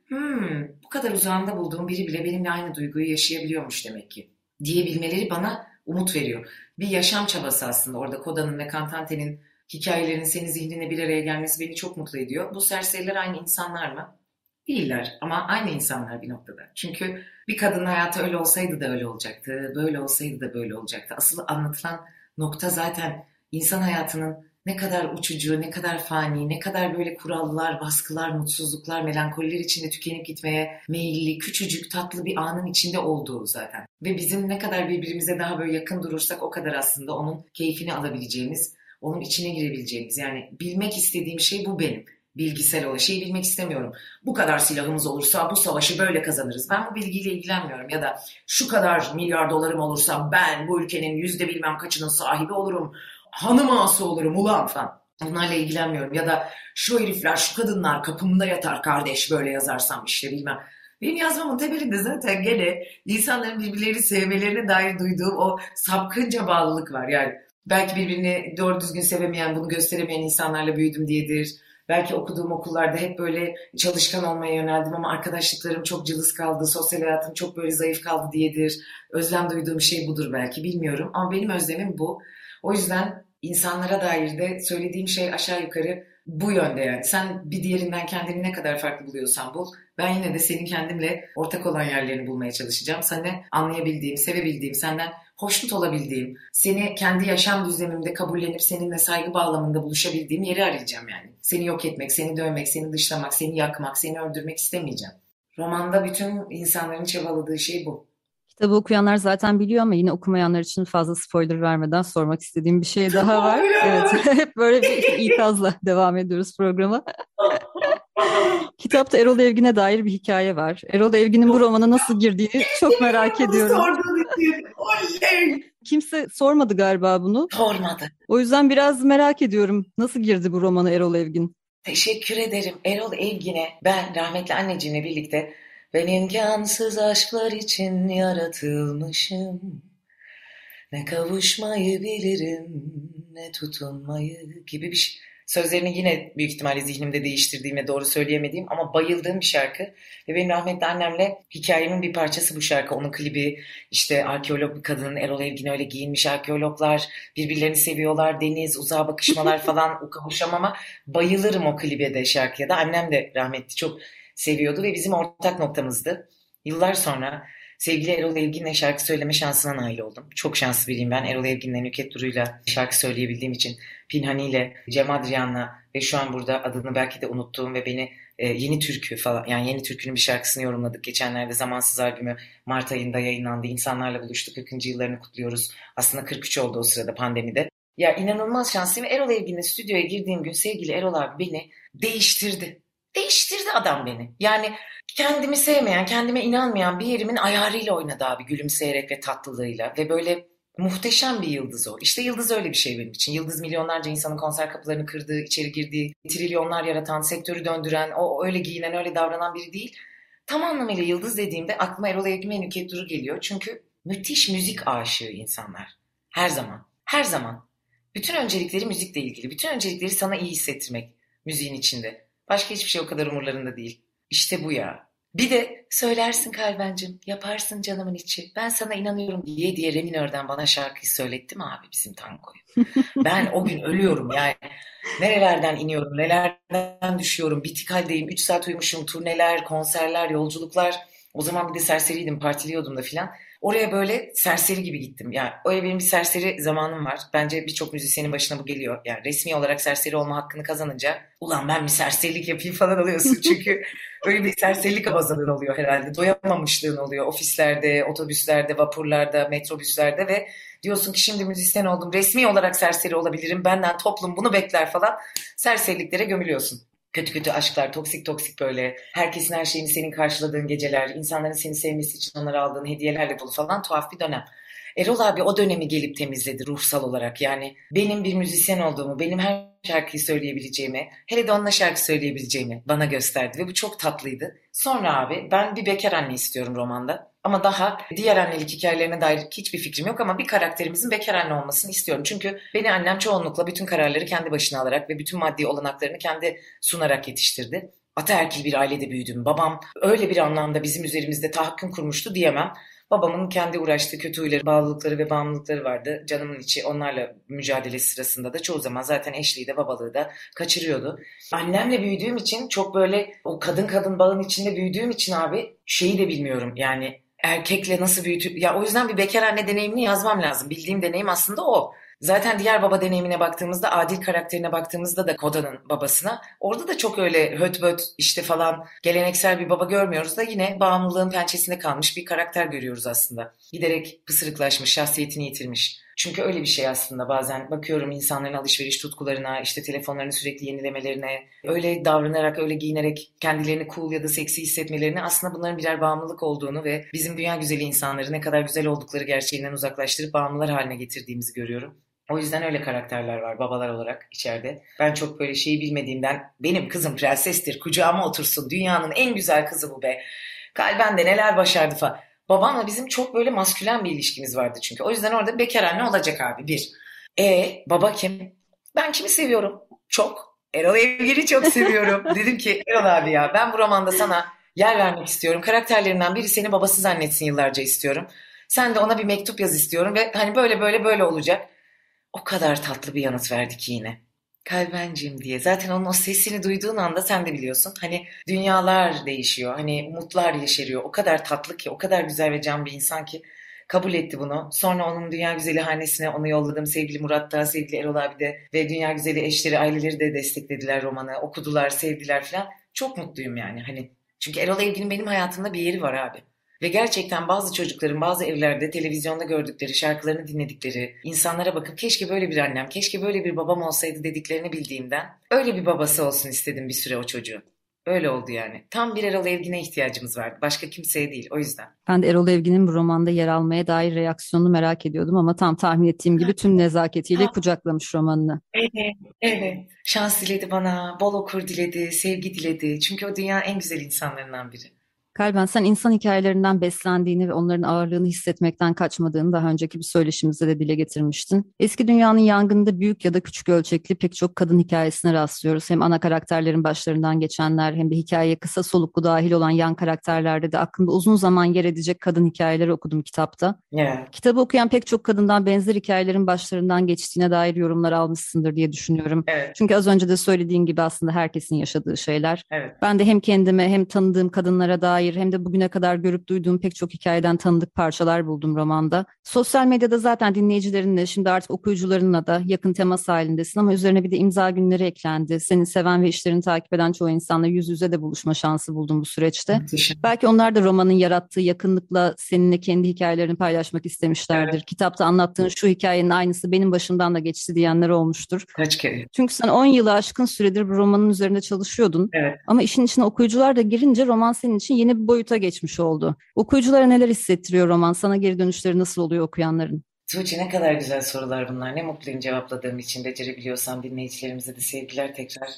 bu kadar uzağında bulduğum biri bile benimle aynı duyguyu yaşayabiliyormuş demek ki diyebilmeleri bana umut veriyor. Bir yaşam çabası aslında orada. Coda'nın ve Cantante'nin hikayelerinin senin zihnine bir araya gelmesi beni çok mutlu ediyor. Bu serseriler aynı insanlar mı? Değiller ama aynı insanlar bir noktada. Çünkü bir kadının hayatı öyle olsaydı da öyle olacaktı, böyle olsaydı da böyle olacaktı. Asıl anlatılan nokta zaten insan hayatının ne kadar uçucu, ne kadar fani, ne kadar böyle kurallar, baskılar, mutsuzluklar, melankoliler içinde tükenip gitmeye meyilli, küçücük, tatlı bir anın içinde olduğu zaten. Ve bizim ne kadar birbirimize daha böyle yakın durursak o kadar aslında onun keyfini alabileceğimiz, onun içine girebileceğimiz. Yani bilmek istediğim şey bu benim. Bilgisel olan şeyi bilmek istemiyorum. Bu kadar silahımız olursa bu savaşı böyle kazanırız. Ben bu bilgiyle ilgilenmiyorum. Ya da şu kadar milyar dolarım olursa ben bu ülkenin %bilmem kaçının sahibi olurum. Hanım ağası olurum ulan falan. Bunlarla ilgilenmiyorum. Ya da şu herifler, şu kadınlar kapımda yatar kardeş böyle yazarsam işte bilmem. Benim yazmamın temelinde zaten gene insanların birbirlerini sevmelerine dair duyduğum o sapkınca bağlılık var. Yani belki birbirini doğru düzgün sevemeyen, bunu gösteremeyen insanlarla büyüdüm diyedir. Belki okuduğum okullarda hep böyle çalışkan olmaya yöneldim ama arkadaşlıklarım çok cılız kaldı, sosyal hayatım çok böyle zayıf kaldı diyedir. Özlem duyduğum şey budur belki, bilmiyorum ama benim özlemim bu. O yüzden insanlara dair de söylediğim şey aşağı yukarı bu yönde yani. Sen bir diğerinden kendini ne kadar farklı buluyorsan bul. Ben yine de senin kendimle ortak olan yerlerini bulmaya çalışacağım. Seni anlayabildiğim, sevebildiğim, senden hoşnut olabildiğim, seni kendi yaşam düzlemimde kabullenip seninle saygı bağlamında buluşabildiğim yeri arayacağım yani. Seni yok etmek, seni dövmek, seni dışlamak, seni yakmak, seni öldürmek istemeyeceğim. Romanda bütün insanların çabaladığı şey bu. Kitabı okuyanlar zaten biliyor ama yine okumayanlar için fazla spoiler vermeden sormak istediğim bir şey daha var. Evet, hep böyle bir ikazla devam ediyoruz programa. Kitapta Erol Evgin'e dair bir hikaye var. Erol Evgin'in bu romana nasıl girdiğini çok merak ediyorum. Kimse sormadı galiba bunu. Sormadı. O yüzden biraz merak ediyorum. Nasıl girdi bu romana Erol Evgin? Teşekkür ederim. Erol Evgin'e ben rahmetli anneciğimle birlikte ben imkansız aşklar için yaratılmışım. Ne kavuşmayı bilirim, ne tutunmayı gibi bir şey. Sözlerini yine büyük ihtimalle zihnimde değiştirdiğim ve doğru söyleyemediğim ama bayıldığım bir şarkı. Ve benim rahmetli annemle hikayemin bir parçası bu şarkı. Onun klibi işte arkeolog bir kadın, Erol Evgin öyle giyinmiş arkeologlar, birbirlerini seviyorlar, deniz, uzağa bakışmalar falan kavuşam ama bayılırım o klibe de şarkıya da. Annem de rahmetli çok seviyordu ve bizim ortak noktamızdı. Yıllar sonra sevgili Erol Evgin'le şarkı söyleme şansına nail oldum. Çok şanslı biriyim ben. Erol Evgin'le, Nükhet Duru'yla şarkı söyleyebildiğim için, Pinhani'yle, Cem Adrian'la ve şu an burada adını belki de unuttuğum ve beni Yeni Türkü falan, yani Yeni Türkü'nün bir şarkısını yorumladık. Geçenlerde Zamansız albümü Mart ayında yayınlandı. İnsanlarla buluştuk. 40. yıllarını kutluyoruz. Aslında 43 oldu o sırada pandemide. Ya inanılmaz şanslıyım. Erol Evgin'le stüdyoya girdiğim gün sevgili Erol abi beni değiştirdi. Değiştirdi adam beni. Yani kendimi sevmeyen, kendime inanmayan bir yerimin ayarıyla oynadı abi, gülümseyerek ve tatlılığıyla. Ve böyle muhteşem bir yıldız o. İşte yıldız öyle bir şey benim için. Yıldız milyonlarca insanın konser kapılarını kırdığı, içeri girdiği, trilyonlar yaratan, sektörü döndüren, o öyle giyinen, öyle davranan biri değil. Tam anlamıyla yıldız dediğimde aklıma Erol Evgin ve Nükhet Duru geliyor. Çünkü müthiş müzik aşığı insanlar. Her zaman. Her zaman. Bütün öncelikleri müzikle ilgili. Bütün öncelikleri sana iyi hissettirmek müziğin içinde. Başka hiçbir şey o kadar umurlarında değil. İşte bu ya. Bir de söylersin Kalbencim, yaparsın canımın içi. Ben sana inanıyorum diye Reminör'den bana şarkıyı söylettim abi, bizim tangoyu. Ben o gün ölüyorum yani. Nerelerden iniyorum, nelerden düşüyorum. Bitik haldeyim, 3 saat uyumuşum, turneler, konserler, yolculuklar. O zaman bir de serseriydim, partiliyordum da filan. Oraya böyle serseri gibi gittim. Yani öyle benim bir serseri zamanım var. Bence birçok müzisyenin başına bu geliyor. Yani resmi olarak serseri olma hakkını kazanınca ulan ben bir serserilik yapayım falan alıyorsun. Çünkü öyle bir serserilik havasının oluyor herhalde. Doyamamışlığın oluyor ofislerde, otobüslerde, vapurlarda, metrobüslerde ve diyorsun ki şimdi müzisyen oldum. Resmi olarak serseri olabilirim. Benden toplum bunu bekler falan. Serseriliklere gömülüyorsun. Kötü kötü aşklar, toksik böyle, herkesin her şeyini senin karşıladığın geceler, insanların seni sevmesi için onlara aldığın hediyelerle dolu falan tuhaf bir dönem. Erol abi o dönemi gelip temizledi ruhsal olarak. Yani benim bir müzisyen olduğumu, benim her şarkıyı söyleyebileceğimi, hele de onunla şarkı söyleyebileceğimi bana gösterdi ve bu çok tatlıydı. Sonra abi ben bir bekar anne istiyorum romanda ama daha diğer annelik hikayelerine dair hiçbir fikrim yok ama bir karakterimizin bekar anne olmasını istiyorum. Çünkü beni annem çoğunlukla bütün kararları kendi başına alarak ve bütün maddi olanaklarını kendi sunarak yetiştirdi. Ataerkil bir ailede büyüdüm. Babam öyle bir anlamda bizim üzerimizde tahakküm kurmuştu diyemem. Babamın kendi uğraştığı kötü huyları, bağlılıkları ve bağımlılıkları vardı. Canımın içi onlarla mücadelesi sırasında da çoğu zaman zaten eşliği de babalığı da kaçırıyordu. Annemle büyüdüğüm için çok böyle o kadın bağın içinde büyüdüğüm için abi şeyi de bilmiyorum yani erkekle nasıl büyütüp... Ya o yüzden bir bekar anne deneyimini yazmam lazım. Bildiğim deneyim aslında o. Zaten diğer baba deneyimine baktığımızda, Adil karakterine baktığımızda da Coda'nın babasına, orada da çok öyle hötböt işte falan geleneksel bir baba görmüyoruz da yine bağımlılığın pençesinde kalmış bir karakter görüyoruz aslında. Giderek pısırıklaşmış, şahsiyetini yitirmiş. Çünkü öyle bir şey aslında bazen bakıyorum insanların alışveriş tutkularına, işte telefonlarını sürekli yenilemelerine, öyle davranarak, öyle giyinerek kendilerini cool ya da seksi hissetmelerine aslında bunların birer bağımlılık olduğunu ve bizim dünya güzeli insanları ne kadar güzel oldukları gerçeğinden uzaklaştırıp bağımlılar haline getirdiğimizi görüyorum. O yüzden öyle karakterler var babalar olarak içeride. Ben çok böyle şeyi bilmediğimden benim kızım prensestir, kucağıma otursun, dünyanın en güzel kızı bu be. Kalben de neler başardı falan. Babamla bizim çok böyle maskülen bir ilişkimiz vardı çünkü. O yüzden orada bekar anne olacak abi bir. Baba kim? Ben kimi seviyorum? Çok. Erol Evgin'i çok seviyorum. Dedim ki Erol abi ya ben bu romanda sana yer vermek istiyorum. Karakterlerinden biri seni babası zannetsin yıllarca istiyorum. Sen de ona bir mektup yaz istiyorum ve hani böyle olacak. O kadar tatlı bir yanıt verdi ki yine. Kalbencim diye. Zaten onun o sesini duyduğun anda sen de biliyorsun. Hani dünyalar değişiyor. Hani umutlar yeşeriyor. O kadar tatlı ki, o kadar güzel ve can bir insan ki kabul etti bunu. Sonra onun Dünya Güzeli hanesine onu yolladım. Sevgili Murat da, sevgili Erol abi de ve Dünya Güzeli eşleri, aileleri de desteklediler romanı. Okudular, sevdiler falan. Çok mutluyum yani. Hani çünkü Erol Evgin'in benim hayatımda bir yeri var abi. Ve gerçekten bazı çocukların bazı evlerde televizyonda gördükleri, şarkılarını dinledikleri, insanlara bakıp keşke böyle bir annem, keşke böyle bir babam olsaydı dediklerini bildiğimden öyle bir babası olsun istedim bir süre o çocuğun. Öyle oldu yani. Tam bir Erol Evgin'e ihtiyacımız vardı. Başka kimseye değil, o yüzden. Ben de Erol Evgin'in bu romanda yer almaya dair reaksiyonunu merak ediyordum ama tam tahmin ettiğim gibi tüm nezaketiyle kucaklamış romanını. Evet, evet. Şans diledi bana, bol okur diledi, sevgi diledi. Çünkü o dünyanın en güzel insanlarından biri. Kalben, sen insan hikayelerinden beslendiğini ve onların ağırlığını hissetmekten kaçmadığını daha önceki bir söyleşimizde de dile getirmiştin. Eski Dünya'nın Yangını'nda büyük ya da küçük ölçekli pek çok kadın hikayesine rastlıyoruz. Hem ana karakterlerin başlarından geçenler hem de hikayeye kısa soluklu dahil olan yan karakterlerde de aklımda uzun zaman yer edecek kadın hikayeleri okudum kitapta. Yeah. Kitabı okuyan pek çok kadından benzer hikayelerin başlarından geçtiğine dair yorumlar almışsındır diye düşünüyorum. Evet. Çünkü az önce de söylediğin gibi aslında herkesin yaşadığı şeyler. Evet. Ben de hem kendime hem tanıdığım kadınlara dair hem de bugüne kadar görüp duyduğum pek çok hikayeden tanıdık parçalar buldum romanda. Sosyal medyada zaten dinleyicilerinle, şimdi artık okuyucularınla da yakın temas halindesin ama üzerine bir de imza günleri eklendi. Seni seven ve işlerini takip eden çoğu insanla yüz yüze de buluşma şansı buldum bu süreçte. Belki onlar da romanın yarattığı yakınlıkla seninle kendi hikayelerini paylaşmak istemişlerdir. Evet. Kitapta anlattığın şu hikayenin aynısı benim başımdan da geçti diyenler olmuştur. Kaç kere? Çünkü sen 10 yılı aşkın süredir bu romanın üzerinde çalışıyordun. Evet. Ama işin içine okuyucular da girince roman senin için yeni bir boyuta geçmiş oldu. Okuyuculara neler hissettiriyor roman? Sana geri dönüşleri nasıl oluyor okuyanların? Tuğçe, ne kadar güzel sorular bunlar. Ne mutluyum cevapladığım için. Becerebiliyorsam dinleyicilerimize de sevgiler tekrar.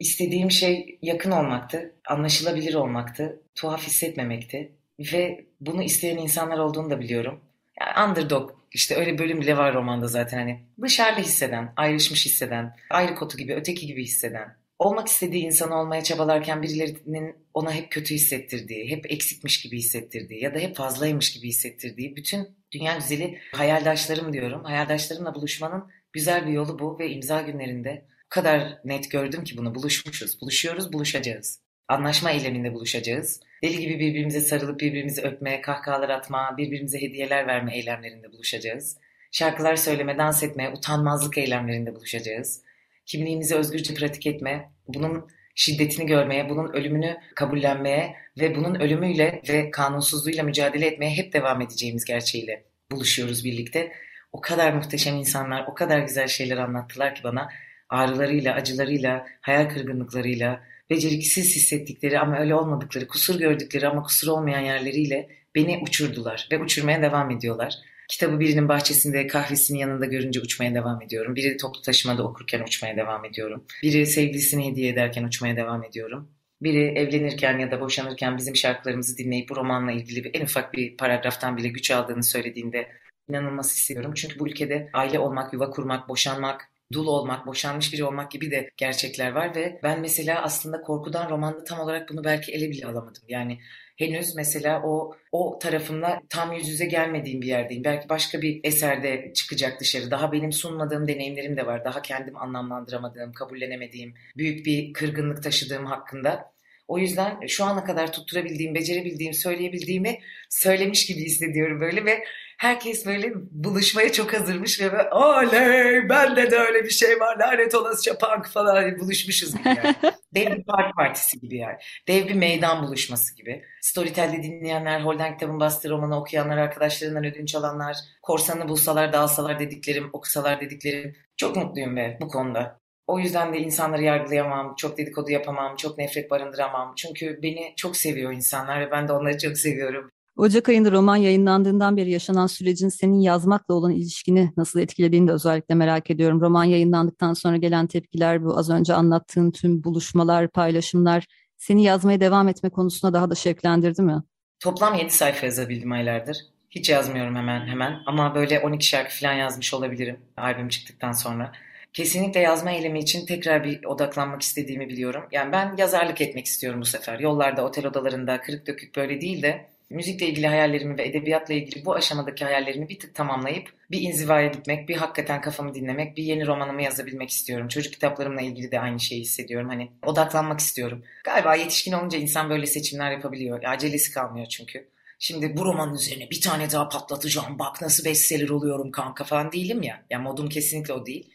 İstediğim şey yakın olmaktı, anlaşılabilir olmaktı, tuhaf hissetmemekti ve bunu isteyen insanlar olduğunu da biliyorum. Yani underdog, işte öyle bölüm bile var romanda zaten, hani dışarıda hisseden, ayrışmış hisseden, ayrı kotu gibi, öteki gibi hisseden. Olmak istediği insan olmaya çabalarken birilerinin ona hep kötü hissettirdiği, hep eksikmiş gibi hissettirdiği ya da hep fazlaymış gibi hissettirdiği bütün dünya güzeli hayaldaşlarım diyorum. Hayaldaşlarımla buluşmanın güzel bir yolu bu ve imza günlerinde o kadar net gördüm ki bunu, buluşmuşuz, buluşuyoruz, buluşacağız. Anlaşma eyleminde buluşacağız. Deli gibi birbirimize sarılıp birbirimizi öpme, kahkahalar atma, birbirimize hediyeler verme eylemlerinde buluşacağız. Şarkılar söyleme, dans etme, utanmazlık eylemlerinde buluşacağız. Kimliğimizi özgürce pratik etme, bunun şiddetini görmeye, bunun ölümünü kabullenmeye ve bunun ölümüyle ve kanunsuzluğuyla mücadele etmeye hep devam edeceğimiz gerçeğiyle buluşuyoruz birlikte. O kadar muhteşem insanlar, o kadar güzel şeyler anlattılar ki bana, ağrılarıyla, acılarıyla, hayal kırgınlıklarıyla, beceriksiz hissettikleri ama öyle olmadıkları, kusur gördükleri ama kusur olmayan yerleriyle beni uçurdular ve uçurmaya devam ediyorlar. Kitabı birinin bahçesinde kahvesinin yanında görünce uçmaya devam ediyorum. Biri toplu taşımada okurken uçmaya devam ediyorum. Biri sevgilisini hediye ederken uçmaya devam ediyorum. Biri evlenirken ya da boşanırken bizim şarkılarımızı dinleyip bu romanla ilgili en ufak bir paragraftan bile güç aldığını söylediğinde inanılmaz hissediyorum. Çünkü bu ülkede aile olmak, yuva kurmak, boşanmak, dul olmak, boşanmış biri olmak gibi de gerçekler var ve ben mesela aslında korkudan romanda tam olarak bunu belki ele bile alamadım. Yani henüz mesela o tarafımla tam yüz yüze gelmediğim bir yerdeyim. Belki başka bir eserde çıkacak dışarı. Daha benim sunmadığım deneyimlerim de var. Daha kendim anlamlandıramadığım, kabullenemediğim, büyük bir kırgınlık taşıdığım hakkında. O yüzden şu ana kadar tutturabildiğim, becerebildiğim, söyleyebildiğimi söylemiş gibi hissediyorum böyle ve herkes böyle buluşmaya çok hazırmış ve böyle oley bende de öyle bir şey var, lanet olasıca punk falan buluşmuşuz gibi yani. Dev bir park partisi gibi yani. Dev bir meydan buluşması gibi. Storytel'de dinleyenler, Holden Kitab'ın bastı romanı okuyanlar, arkadaşlarından ödünç alanlar, korsanını bulsalar, dağılsalar dediklerim, okusalar dediklerim. Çok mutluyum be bu konuda. O yüzden de insanları yargılayamam, çok dedikodu yapamam, çok nefret barındıramam. Çünkü beni çok seviyor insanlar ve ben de onları çok seviyorum. Ocak ayında roman yayınlandığından beri yaşanan sürecin senin yazmakla olan ilişkini nasıl etkilediğini de özellikle merak ediyorum. Roman yayınlandıktan sonra gelen tepkiler, bu az önce anlattığın tüm buluşmalar, paylaşımlar seni yazmaya devam etme konusuna daha da şevklendirdi mi? Toplam 7 sayfa yazabildim aylardır. Hiç yazmıyorum hemen ama böyle 12 şarkı falan yazmış olabilirim albüm çıktıktan sonra. Kesinlikle yazma eylemi için tekrar bir odaklanmak istediğimi biliyorum. Yani ben yazarlık etmek istiyorum bu sefer. Yollarda, otel odalarında, kırık dökük böyle değil de müzikle ilgili hayallerimi ve edebiyatla ilgili bu aşamadaki hayallerimi bir tık tamamlayıp bir inzivaya gitmek, bir hakikaten kafamı dinlemek, bir yeni romanımı yazabilmek istiyorum. Çocuk kitaplarımla ilgili de aynı şeyi hissediyorum. Hani odaklanmak istiyorum. Galiba yetişkin olunca insan böyle seçimler yapabiliyor. Acelesi kalmıyor çünkü. Şimdi bu romanın üzerine bir tane daha patlatacağım. Bak nasıl bestseller oluyorum kanka falan değilim ya. Yani modum kesinlikle o değil.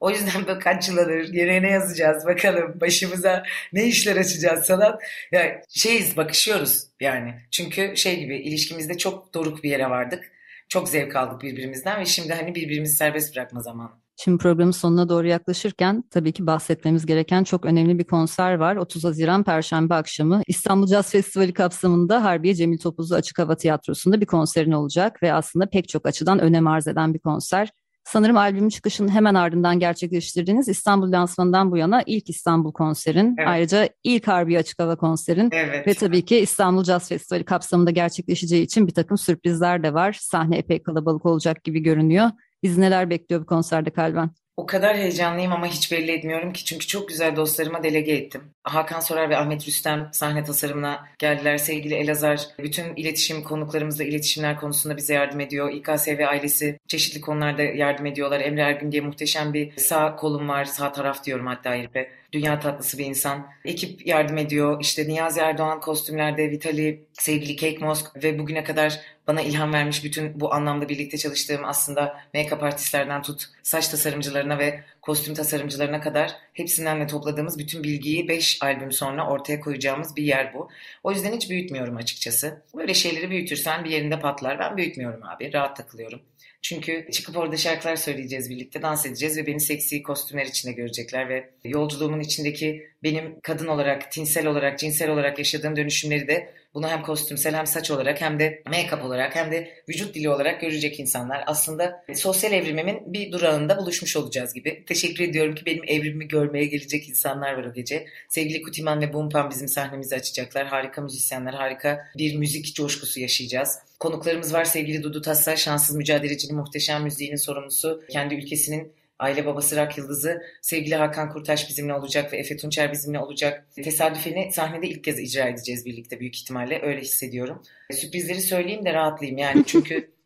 O yüzden bak kaç yıl alır, geriye ne yazacağız bakalım, başımıza ne işler açacağız sanat. Yani şeyiz, bakışıyoruz yani. Çünkü şey gibi, ilişkimizde çok doruk bir yere vardık. Çok zevk aldık birbirimizden ve şimdi hani birbirimizi serbest bırakma zamanı. Şimdi programın sonuna doğru yaklaşırken tabii ki bahsetmemiz gereken çok önemli bir konser var. 30 Haziran Perşembe akşamı İstanbul Caz Festivali kapsamında Harbiye Cemil Topuzlu Açık Hava Tiyatrosu'nda bir konserin olacak ve aslında pek çok açıdan önem arz eden bir konser. Sanırım albümün çıkışının hemen ardından gerçekleştirdiğiniz İstanbul lansmanından bu yana ilk İstanbul konserin, evet, ayrıca ilk Harbiye Açık Hava konserin, evet, ve tabii ki İstanbul Caz Festivali kapsamında gerçekleşeceği için bir takım sürprizler de var. Sahne epey kalabalık olacak gibi görünüyor. Biz neler bekliyor bu konserde Kalben? O kadar heyecanlıyım ama hiç belli etmiyorum ki, çünkü çok güzel dostlarıma delege ettim. Hakan Sorar ve Ahmet Rüstem sahne tasarımına geldiler. Sevgili Elazar, bütün iletişim konuklarımızla iletişimler konusunda bize yardım ediyor. İKSV ailesi çeşitli konularda yardım ediyorlar. Emre Ergün diye muhteşem bir sağ kolum var. Sağ taraf diyorum hatta herife. Dünya tatlısı bir insan. Ekip yardım ediyor. İşte Niyazi Erdoğan kostümlerde, Vitali, sevgili Cake Mosk ve bugüne kadar bana ilham vermiş bütün bu anlamda birlikte çalıştığım aslında make-up artistlerden tut, saç tasarımcılarına ve kostüm tasarımcılarına kadar hepsinden de topladığımız bütün bilgiyi 5 albüm sonra ortaya koyacağımız bir yer bu. O yüzden hiç büyütmüyorum açıkçası. Böyle şeyleri büyütürsen bir yerinde patlar. Ben büyütmüyorum abi. Rahat takılıyorum. Çünkü çıkıp orada şarkılar söyleyeceğiz, birlikte dans edeceğiz ve beni seksi kostümler içinde görecekler ve yolculuğumun içindeki benim kadın olarak, tinsel olarak, cinsel olarak yaşadığım dönüşümleri de bunu hem kostümsel hem saç olarak hem de make-up olarak hem de vücut dili olarak görecek insanlar. Aslında sosyal evrimimin bir durağında buluşmuş olacağız gibi. Teşekkür ediyorum ki benim evrimimi görmeye gelecek insanlar var o gece. Sevgili Kutiman ve Bumpan bizim sahnemizi açacaklar. Harika müzisyenler, harika bir müzik coşkusu yaşayacağız. Konuklarımız var, sevgili Dudu Tassay, şanssız mücadelecinin muhteşem müziğinin sorumlusu, kendi ülkesinin aile babası Rak Yıldız'ı, sevgili Hakan Kurtaş bizimle olacak ve Efe Tunçer bizimle olacak. Tesadüfeni sahnede ilk kez icra edeceğiz birlikte büyük ihtimalle, öyle hissediyorum. Sürprizleri söyleyeyim de rahatlayayım yani, çünkü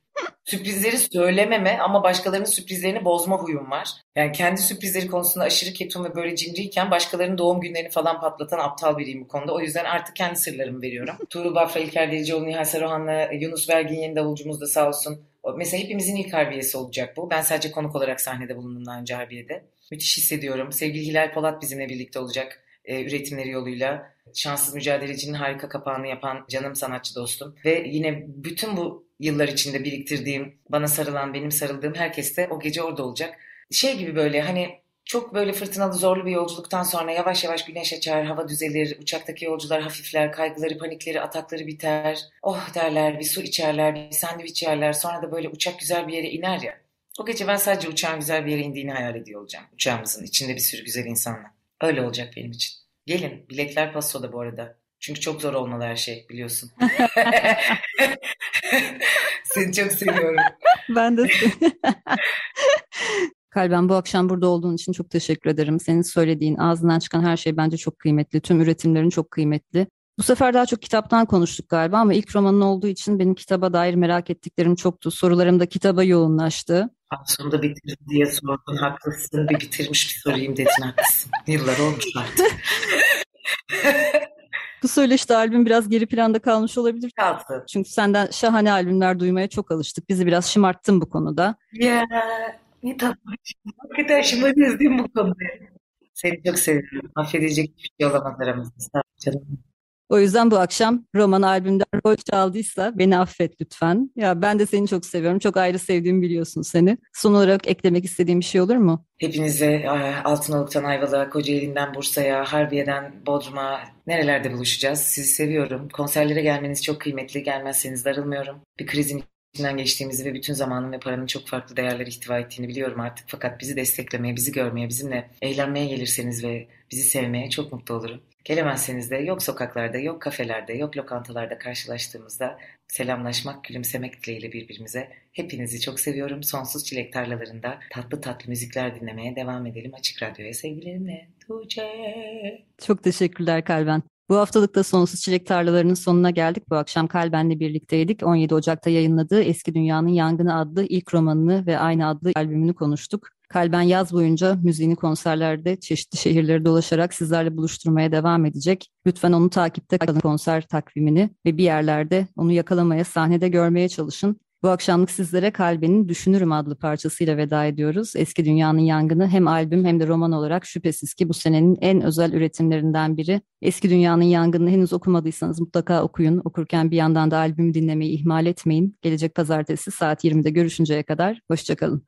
sürprizleri söylememe ama başkalarının sürprizlerini bozma huyum var. Yani kendi sürprizleri konusunda aşırı ketum ve böyle cimriyken başkalarının doğum günlerini falan patlatan aptal biriyim bu konuda. O yüzden artık kendi sırlarımı veriyorum. Tuğrul Bafra, İlker Deliceoğlu, Nihal Saruhan'la Yunus Vergin yeni davulcumuz da sağ olsun. Mesela hepimizin ilk harbiyesi olacak bu. Ben sadece konuk olarak sahnede bulundum daha önce harbiyede. Müthiş hissediyorum. Sevgili Hilal Polat bizimle birlikte olacak üretimleri yoluyla. Şanssız mücadelecinin harika kapağını yapan canım sanatçı dostum. Ve yine bütün bu yıllar içinde biriktirdiğim, bana sarılan, benim sarıldığım herkes de o gece orada olacak. Şey gibi böyle hani çok böyle fırtınalı, zorlu bir yolculuktan sonra yavaş yavaş güneş açar, hava düzelir, uçaktaki yolcular hafifler, kaygıları, panikleri, atakları biter. Oh derler, bir su içerler, bir sandviç yerler, sonra da böyle uçak güzel bir yere iner ya. O gece ben sadece uçağın güzel bir yere indiğini hayal ediyor olacağım. Uçağımızın içinde bir sürü güzel insanla. Öyle olacak benim için. Gelin, biletler Passo'da bu arada. Çünkü çok zor olmalı her şey, biliyorsun. Seni çok seviyorum. Ben de seni. Kalben, bu akşam burada olduğun için çok teşekkür ederim. Senin söylediğin, ağzından çıkan her şey bence çok kıymetli. Tüm üretimlerin çok kıymetli. Bu sefer daha çok kitaptan konuştuk galiba ama ilk romanın olduğu için benim kitaba dair merak ettiklerim çoktu. Sorularım da kitaba yoğunlaştı. Sonunda bitirdi diye sordun, haklısın. Bir bitirmiş bir sorayım dedin, haklısın. Yıllar olmuş artık. Bu söyleşte albüm biraz geri planda kalmış olabilir. Kaldı. Çünkü senden şahane albümler duymaya çok alıştık. Bizi biraz şımarttın bu konuda. Ya ne tatlı. Hakikaten şımarıyoruz değil mi bu konuda? Seni çok seviyorum. Affedecek hiçbir şey olamaz aramızda. O yüzden bu akşam roman albümden rol çaldıysa beni affet lütfen. Ya ben de seni çok seviyorum. Çok ayrı sevdiğimi biliyorsun seni. Son olarak eklemek istediğim bir şey olur mu? Hepinize Altınoluk'tan Ayvalık'a, Kocaeli'nden Bursa'ya, Harbiye'den Bodrum'a, nerelerde buluşacağız? Sizi seviyorum. Konserlere gelmeniz çok kıymetli. Gelmezseniz darılmıyorum. Bir krizin içinden geçtiğimizi ve bütün zamanın ve paranın çok farklı değerlere ihtiva ettiğini biliyorum artık. Fakat bizi desteklemeye, bizi görmeye, bizimle eğlenmeye gelirseniz ve bizi sevmeye çok mutlu olurum. Gelemezseniz de yok sokaklarda, yok kafelerde, yok lokantalarda karşılaştığımızda selamlaşmak, gülümsemek dileğiyle birbirimize. Hepinizi çok seviyorum. Sonsuz Çilek Tarlalarında tatlı tatlı müzikler dinlemeye devam edelim. Açık Radyo'ya sevgilerimle. Tuğçe. Çok teşekkürler Kalben. Bu haftalık da Sonsuz Çilek Tarlalarının sonuna geldik. Bu akşam Kalben'le birlikteydik. 17 Ocak'ta yayınladığı Eski Dünya'nın Yangını adlı ilk romanını ve aynı adlı albümünü konuştuk. Kalben yaz boyunca müziğini konserlerde çeşitli şehirleri dolaşarak sizlerle buluşturmaya devam edecek. Lütfen onu takipte kalın, konser takvimini ve bir yerlerde onu yakalamaya, sahnede görmeye çalışın. Bu akşamlık sizlere Kalben'in Düşünürüm adlı parçasıyla veda ediyoruz. Eski Dünya'nın Yangını hem albüm hem de roman olarak şüphesiz ki bu senenin en özel üretimlerinden biri. Eski Dünya'nın Yangını'nı henüz okumadıysanız mutlaka okuyun. Okurken bir yandan da albümü dinlemeyi ihmal etmeyin. Gelecek pazartesi saat 20'de görüşünceye kadar hoşçakalın.